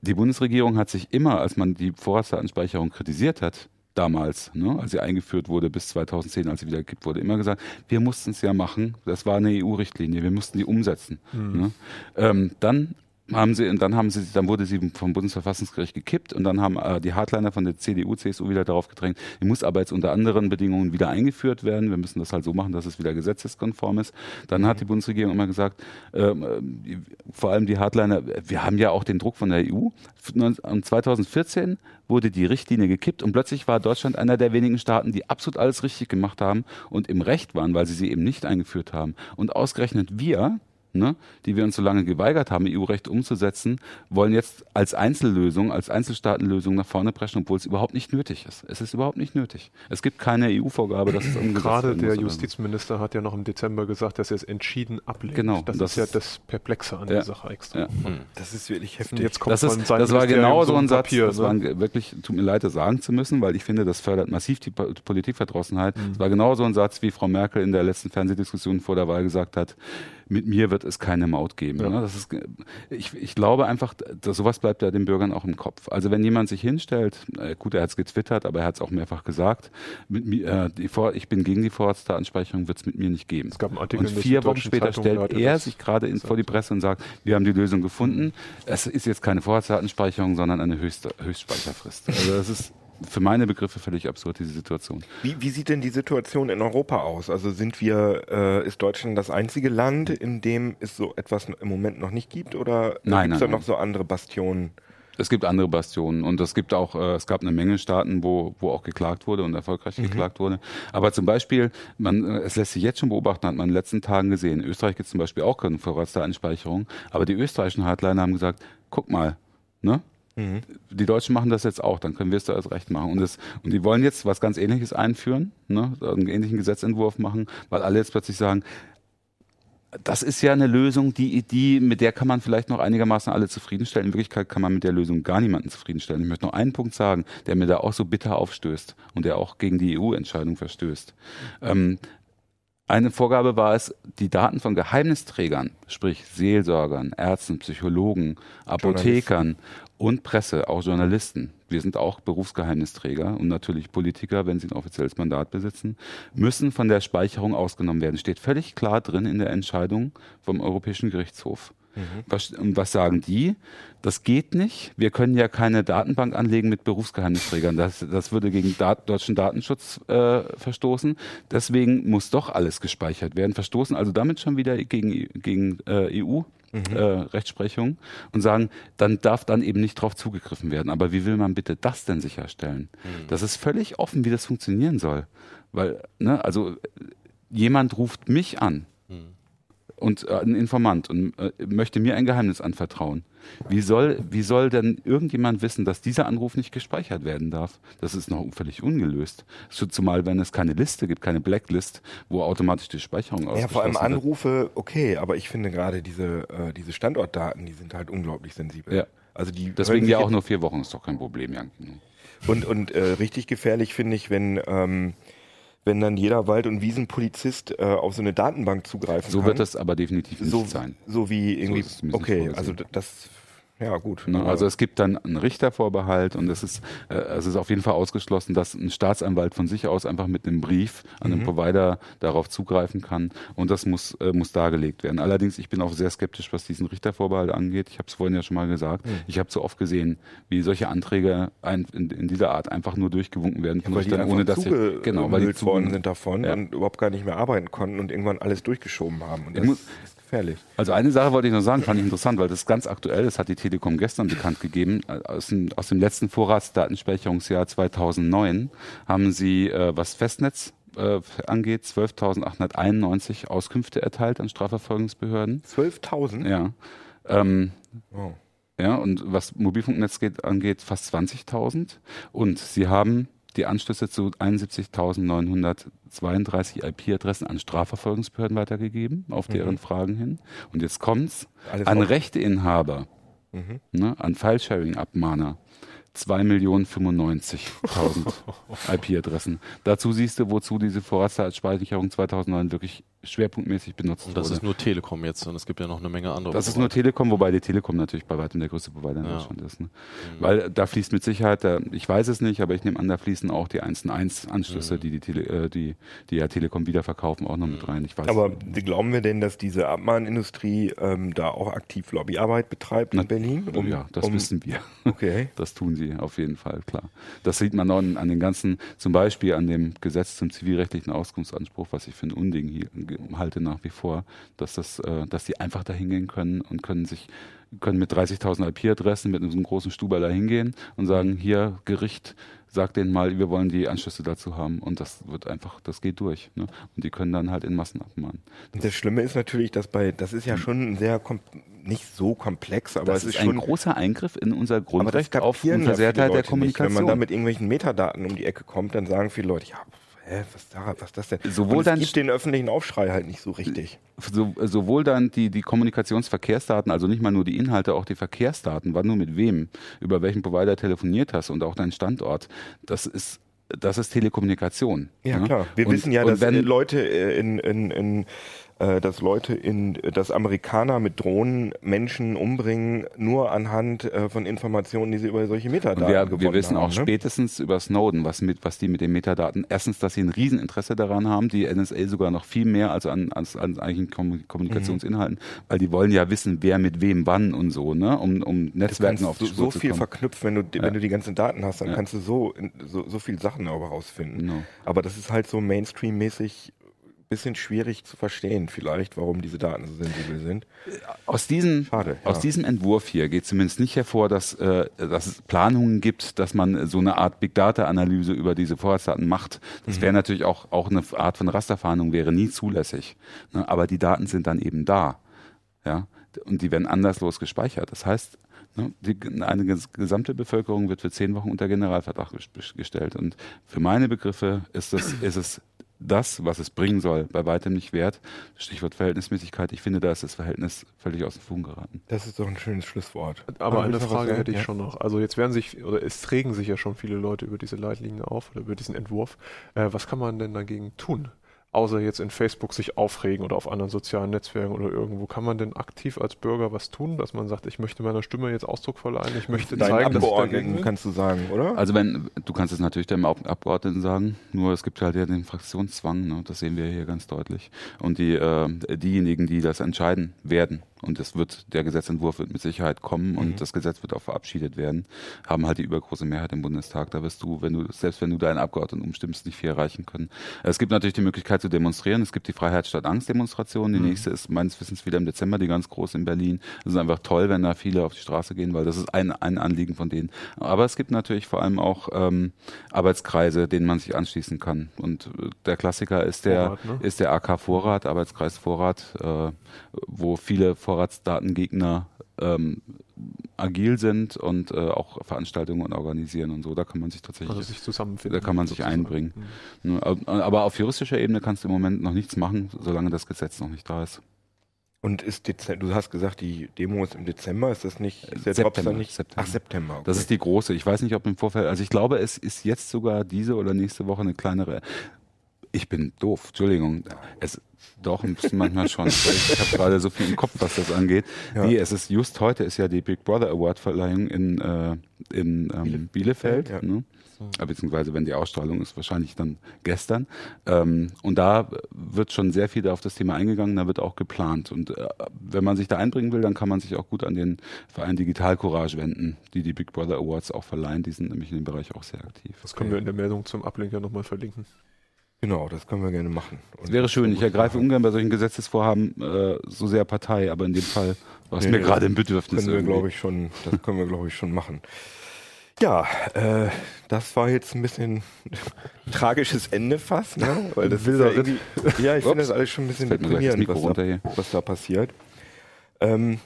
die Bundesregierung hat sich immer, als man die Vorratsdatenspeicherung kritisiert hat, damals, ne, als sie eingeführt wurde, bis zweitausendzehn, als sie wieder gekippt wurde, immer gesagt, wir mussten es ja machen, das war eine E U-Richtlinie, wir mussten die umsetzen. Mhm. Ne? Ähm, dann haben sie, und dann haben sie, dann wurde sie vom Bundesverfassungsgericht gekippt und dann haben äh, die Hardliner von der C D U, C S U wieder darauf gedrängt, die muss aber jetzt unter anderen Bedingungen wieder eingeführt werden, wir müssen das halt so machen, dass es wieder gesetzeskonform ist. Dann mhm. hat die Bundesregierung immer gesagt, äh, vor allem die Hardliner, wir haben ja auch den Druck von der E U. zweitausendvierzehn wurde die Richtlinie gekippt und plötzlich war Deutschland einer der wenigen Staaten, die absolut alles richtig gemacht haben und im Recht waren, weil sie sie eben nicht eingeführt haben. Und ausgerechnet wir, ne, die wir uns so lange geweigert haben, E U-Recht umzusetzen, wollen jetzt als Einzellösung, als Einzelstaatenlösung nach vorne preschen, obwohl es überhaupt nicht nötig ist. Es ist überhaupt nicht nötig. Es gibt keine E U-Vorgabe, dass es umgesetzt Gerade werden muss. Gerade der Justizminister hat ja noch im Dezember gesagt, dass er es entschieden ablehnt. Genau. Das, das ist ja das Perplexe an ja, der Sache extra. Ja. Mhm. Das ist wirklich heftig. Jetzt kommt das, ist, das war genau so ein Satz, Papier, das ne? war wirklich, tut mir leid, das sagen zu müssen, weil ich finde, das fördert massiv die Politikverdrossenheit. Mhm. Das war genau so ein Satz, wie Frau Merkel in der letzten Fernsehdiskussion vor der Wahl gesagt hat, mit mir wird es keine Maut geben. Ja. Ne? Das ist, ich, ich glaube einfach, dass sowas bleibt ja den Bürgern auch im Kopf. Also wenn jemand sich hinstellt, äh, gut, er hat es getwittert, aber er hat es auch mehrfach gesagt, mit mir, äh, die Vor- ich bin gegen die Vorratsdatenspeicherung, wird es mit mir nicht geben. Es gab einen Artikel und vier Wochen später stellt er sich gerade vor die Presse und sagt, wir haben die Lösung gefunden. Es ist jetzt keine Vorratsdatenspeicherung, sondern eine Höchst- Höchstspeicherfrist. Also das ist für meine Begriffe völlig absurd, diese Situation. Wie, wie sieht denn die Situation in Europa aus? Also sind wir, äh, ist Deutschland das einzige Land, in dem es so etwas im Moment noch nicht gibt? Oder gibt es da noch so andere Bastionen? Es gibt andere Bastionen und es gibt auch, äh, es gab eine Menge Staaten, wo, wo auch geklagt wurde und erfolgreich mhm. geklagt wurde. Aber zum Beispiel, man, es lässt sich jetzt schon beobachten, hat man in den letzten Tagen gesehen. In Österreich gibt es zum Beispiel auch keine Vorratsdatenspeicherung, aber die österreichischen Hardliner haben gesagt, guck mal, ne? Mhm. Die Deutschen machen das jetzt auch, dann können wir es da als Recht machen. Und, das, und die wollen jetzt was ganz Ähnliches einführen, ne? Einen ähnlichen Gesetzentwurf machen, weil alle jetzt plötzlich sagen, das ist ja eine Lösung, die, die, mit der kann man vielleicht noch einigermaßen alle zufriedenstellen. In Wirklichkeit kann man mit der Lösung gar niemanden zufriedenstellen. Ich möchte noch einen Punkt sagen, der mir da auch so bitter aufstößt und der auch gegen die E U-Entscheidung verstößt. Ähm, Eine Vorgabe war es, die Daten von Geheimnisträgern, sprich Seelsorgern, Ärzten, Psychologen, Apothekern und Presse, auch Journalisten, wir sind auch Berufsgeheimnisträger und natürlich Politiker, wenn sie ein offizielles Mandat besitzen, müssen von der Speicherung ausgenommen werden. Steht völlig klar drin in der Entscheidung vom Europäischen Gerichtshof. Mhm. Was, und was sagen die? Das geht nicht. Wir können ja keine Datenbank anlegen mit Berufsgeheimnisträgern. Das, das würde gegen Dat- deutschen Datenschutz äh, verstoßen. Deswegen muss doch alles gespeichert werden. Verstoßen also damit schon wieder gegen, gegen äh, E U. Mhm. Äh, Rechtsprechung und sagen, dann darf dann eben nicht drauf zugegriffen werden. Aber wie will man bitte das denn sicherstellen? Mhm. Das ist völlig offen, wie das funktionieren soll. Weil, ne, also jemand ruft mich an. Mhm. und äh, ein Informant und äh, möchte mir ein Geheimnis anvertrauen. Wie soll, wie soll denn irgendjemand wissen, dass dieser Anruf nicht gespeichert werden darf? Das ist noch völlig ungelöst. Zumal, wenn es keine Liste gibt, keine Blacklist, wo automatisch die Speicherung ausgeschlossen wird. Ja, vor allem Anrufe, okay, aber ich finde gerade diese, äh, diese Standortdaten, die sind halt unglaublich sensibel. Ja. Also die Deswegen ja auch nur vier Wochen, ist doch kein Problem, Jan-Keno. Und, und äh, richtig gefährlich finde ich, wenn... Ähm, wenn dann jeder Wald- und Wiesenpolizist äh, auf so eine Datenbank zugreifen so kann. So wird das aber definitiv nicht so, sein. So wie irgendwie, so okay, also das, ja gut. Na, also es gibt dann einen Richtervorbehalt und es ist, äh, es ist auf jeden Fall ausgeschlossen, dass ein Staatsanwalt von sich aus einfach mit einem Brief an einen mhm. Provider darauf zugreifen kann und das muss, äh, muss dargelegt werden. Allerdings, ich bin auch sehr skeptisch, was diesen Richtervorbehalt angeht. Ich habe es vorhin ja schon mal gesagt. Mhm. Ich habe so oft gesehen, wie solche Anträge ein, in, in dieser Art einfach nur durchgewunken werden. Ja, weil die ohne dass zuge- ich, genau, weil die zuge- worden sind davon ja. und überhaupt gar nicht mehr arbeiten konnten und irgendwann alles durchgeschoben haben. Und das muss, ist gefährlich. Also eine Sache wollte ich noch sagen, fand ich interessant, weil das ist ganz aktuell, das hat die Telekom gestern bekannt gegeben, aus dem, aus dem letzten Vorratsdatenspeicherungsjahr zweitausendneun haben sie, äh, was Festnetz äh, angeht, zwölftausendachthunderteinundneunzig Auskünfte erteilt an Strafverfolgungsbehörden. zwölftausend? Ja. Ähm, wow. Ja, und was Mobilfunknetz geht, angeht, fast zwanzigtausend. Und sie haben die Anschlüsse zu einundsiebzigtausendneunhundertzweiunddreißig I P-Adressen an Strafverfolgungsbehörden weitergegeben, auf mhm. deren Fragen hin. Und jetzt kommt's. Alles an auf. Rechteinhaber. Mhm. Ne, an File-Sharing-Abmahner zwei Millionen fünfundneunzigtausend I P-Adressen. Dazu siehst du, wozu diese Vorratsdatenspeicherung zweitausendneun wirklich schwerpunktmäßig benutzt wurde. Und das wurde. Ist nur Telekom jetzt und es gibt ja noch eine Menge andere. Das Provider. Ist nur Telekom, wobei die Telekom natürlich bei weitem der größte Provider in ja. Deutschland ist. Ne? Mhm. Weil da fließt mit Sicherheit, da, ich weiß es nicht, aber ich nehme an, da fließen auch die eins und eins Anschlüsse, mhm. die, die, Tele, äh, die die ja Telekom wiederverkaufen, auch noch mhm. mit rein. Ich weiß aber nicht. Glauben wir denn, dass diese Abmahnindustrie ähm, da auch aktiv Lobbyarbeit betreibt in Na, Berlin? Um, ja, das um, wissen wir. Okay. Das tun sie auf jeden Fall, klar. Das sieht man auch an, an den ganzen, zum Beispiel an dem Gesetz zum zivilrechtlichen Auskunftsanspruch, was ich für ein Unding hier halte nach wie vor, dass das, äh, dass die einfach da hingehen können und können sich können mit dreißigtausend I P-Adressen mit einem großen Stuber da hingehen und sagen, hier, Gericht, sagt denen mal, wir wollen die Anschlüsse dazu haben und das wird einfach, das geht durch. Ne? Und die können dann halt in Massen abmahnen. Das, das Schlimme ist natürlich, dass bei, das ist ja schon sehr, kom- nicht so komplex, aber das es ist, ist ein schon großer Eingriff in unser Grundrecht auf Unversehrtheit der Kommunikation. Nicht. Wenn man da mit irgendwelchen Metadaten um die Ecke kommt, dann sagen viele Leute, ja, hä, was, da, was das denn? Sowohl das gibt den öffentlichen Aufschrei halt nicht so richtig. So, sowohl dann die, die Kommunikationsverkehrsdaten, also nicht mal nur die Inhalte, auch die Verkehrsdaten, wann du mit wem, über welchen Provider telefoniert hast und auch dein Standort, das ist das ist Telekommunikation. Ja, ne? Klar. Wir und, wissen ja, dass wenn, Leute in, in, in dass Leute in, dass Amerikaner mit Drohnen Menschen umbringen, nur anhand äh, von Informationen, die sie über solche Metadaten wir, gewonnen haben. Wir wissen haben, auch ne? spätestens über Snowden, was, mit, was die mit den Metadaten, erstens, dass sie ein Rieseninteresse daran haben, die N S A sogar noch viel mehr als an, als an eigentlichen Kommunikationsinhalten, mhm. weil die wollen ja wissen, wer mit wem wann und so, ne? um, um Netzwerken auf die Spur so zu kommen. Du kannst so viel verknüpft, wenn du, wenn ja. du die ganzen Daten hast, dann ja. kannst du so, so, so viele Sachen auch rausfinden. Genau. Aber das ist halt so Mainstream-mäßig bisschen schwierig zu verstehen vielleicht, warum diese Daten so sensibel sind. Aus diesem, Schade, ja. aus diesem Entwurf hier geht zumindest nicht hervor, dass, äh, dass es Planungen gibt, dass man so eine Art Big-Data-Analyse über diese Vorratsdaten macht. Das mhm. wäre natürlich auch, auch eine Art von Rasterfahndung, wäre nie zulässig. Ne? Aber die Daten sind dann eben da. Ja? Und die werden anderslos gespeichert. Das heißt, die, eine gesamte Bevölkerung wird für zehn Wochen unter Generalverdacht ges- gestellt. Und für meine Begriffe ist es, ist es das, was es bringen soll, bei weitem nicht wert. Stichwort Verhältnismäßigkeit. Ich finde, da ist das Verhältnis völlig aus dem Fugen geraten. Das ist doch ein schönes Schlusswort. Aber, aber eine Frage hätte ich ja. schon noch. Also jetzt werden sich, oder es regen sich ja schon viele Leute über diese Leitlinie auf, oder über diesen Entwurf. Äh, was kann man denn dagegen tun? Außer jetzt in Facebook sich aufregen oder auf anderen sozialen Netzwerken oder irgendwo. Kann man denn aktiv als Bürger was tun, dass man sagt, ich möchte meiner Stimme jetzt Ausdruck verleihen, ich möchte deinen zeigen, Abgeordneten, dass ich kannst du sagen, oder? Also wenn, du kannst es natürlich deinem Abgeordneten sagen, nur es gibt halt ja den Fraktionszwang, ne? Das sehen wir hier ganz deutlich. Und die, äh, diejenigen, die das entscheiden werden, und es wird, der Gesetzentwurf wird mit Sicherheit kommen und mhm. das Gesetz wird auch verabschiedet werden, haben halt die übergroße Mehrheit im Bundestag. Da wirst du, wenn du, selbst wenn du deinen Abgeordneten umstimmst, nicht viel erreichen können. Es gibt natürlich die Möglichkeit zu demonstrieren. Es gibt die Freiheit statt Angst-Demonstration. Die mhm. nächste ist meines Wissens wieder im Dezember, die ganz groß in Berlin. Es ist einfach toll, wenn da viele auf die Straße gehen, weil das ist ein, ein Anliegen von denen. Aber es gibt natürlich vor allem auch ähm, Arbeitskreise, denen man sich anschließen kann. Und der Klassiker ist der, Vorrat, ne? ist der A K-Vorrat, Arbeitskreis Vorrat, äh, wo viele Vorratsdatengegner ähm, agil sind und äh, auch Veranstaltungen und organisieren und so. Da kann man sich tatsächlich also sich zusammenfinden. Da kann man sich sozusagen einbringen. Mhm. Aber auf juristischer Ebene kannst du im Moment noch nichts machen, solange das Gesetz noch nicht da ist. Und ist Dezember, du hast gesagt, die Demo ist im Dezember, ist das nicht? Ist der September, nicht? September. Ach, September. Okay. Das ist die große. Ich weiß nicht, ob im Vorfeld, also ich glaube, es ist jetzt sogar diese oder nächste Woche eine kleinere. Ich bin doof, Entschuldigung. Es, doch, ein bisschen manchmal schon. Ich habe gerade so viel im Kopf, was das angeht. Ja. Nee, es ist just heute, ist ja die Big Brother Award Verleihung in, äh, in ähm, Bielefeld. Ja. Ne? So. Beziehungsweise, wenn die Ausstrahlung ist, wahrscheinlich dann gestern. Ähm, und da wird schon sehr viel auf das Thema eingegangen, da wird auch geplant. Und äh, wenn man sich da einbringen will, dann kann man sich auch gut an den Verein Digital Courage wenden, die die Big Brother Awards auch verleihen. Die sind nämlich in dem Bereich auch sehr aktiv. Das können okay. wir in der Meldung zum Uplink ja nochmal verlinken. Genau, das können wir gerne machen. Und es wäre schön, ich ergreife ungern bei solchen Gesetzesvorhaben äh, so sehr Partei, aber in dem Fall war es nee, mir nee, gerade im Bedürfnis. Können wir, glaube ich, schon, das können wir, glaube ich, schon machen. Ja, äh, das war jetzt ein bisschen tragisches Ende fast, ne? Weil das ist ja, irgendwie, ja, ich finde das alles schon ein bisschen deprimierend, was da, was da passiert. Ähm,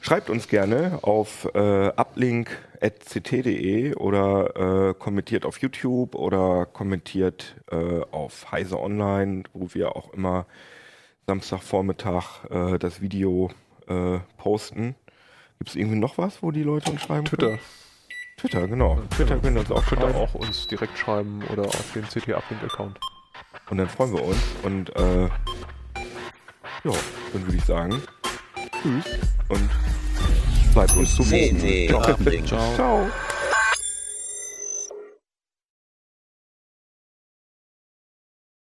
schreibt uns gerne auf äh, uplink at c t punkt d e oder äh, kommentiert auf YouTube oder kommentiert äh, auf Heise Online, wo wir auch immer Samstagvormittag äh, das Video äh, posten. Gibt es irgendwie noch was, wo die Leute uns schreiben Twitter. Können? Twitter. Twitter, genau. Ja, Twitter können uns auch Twitter auch uns direkt schreiben oder auf den c t Uplink Account. Und dann freuen wir uns und äh, ja, dann würde ich sagen, tschüss und bleibt uns zu Mut. C T Uplink. Ciao. Ciao.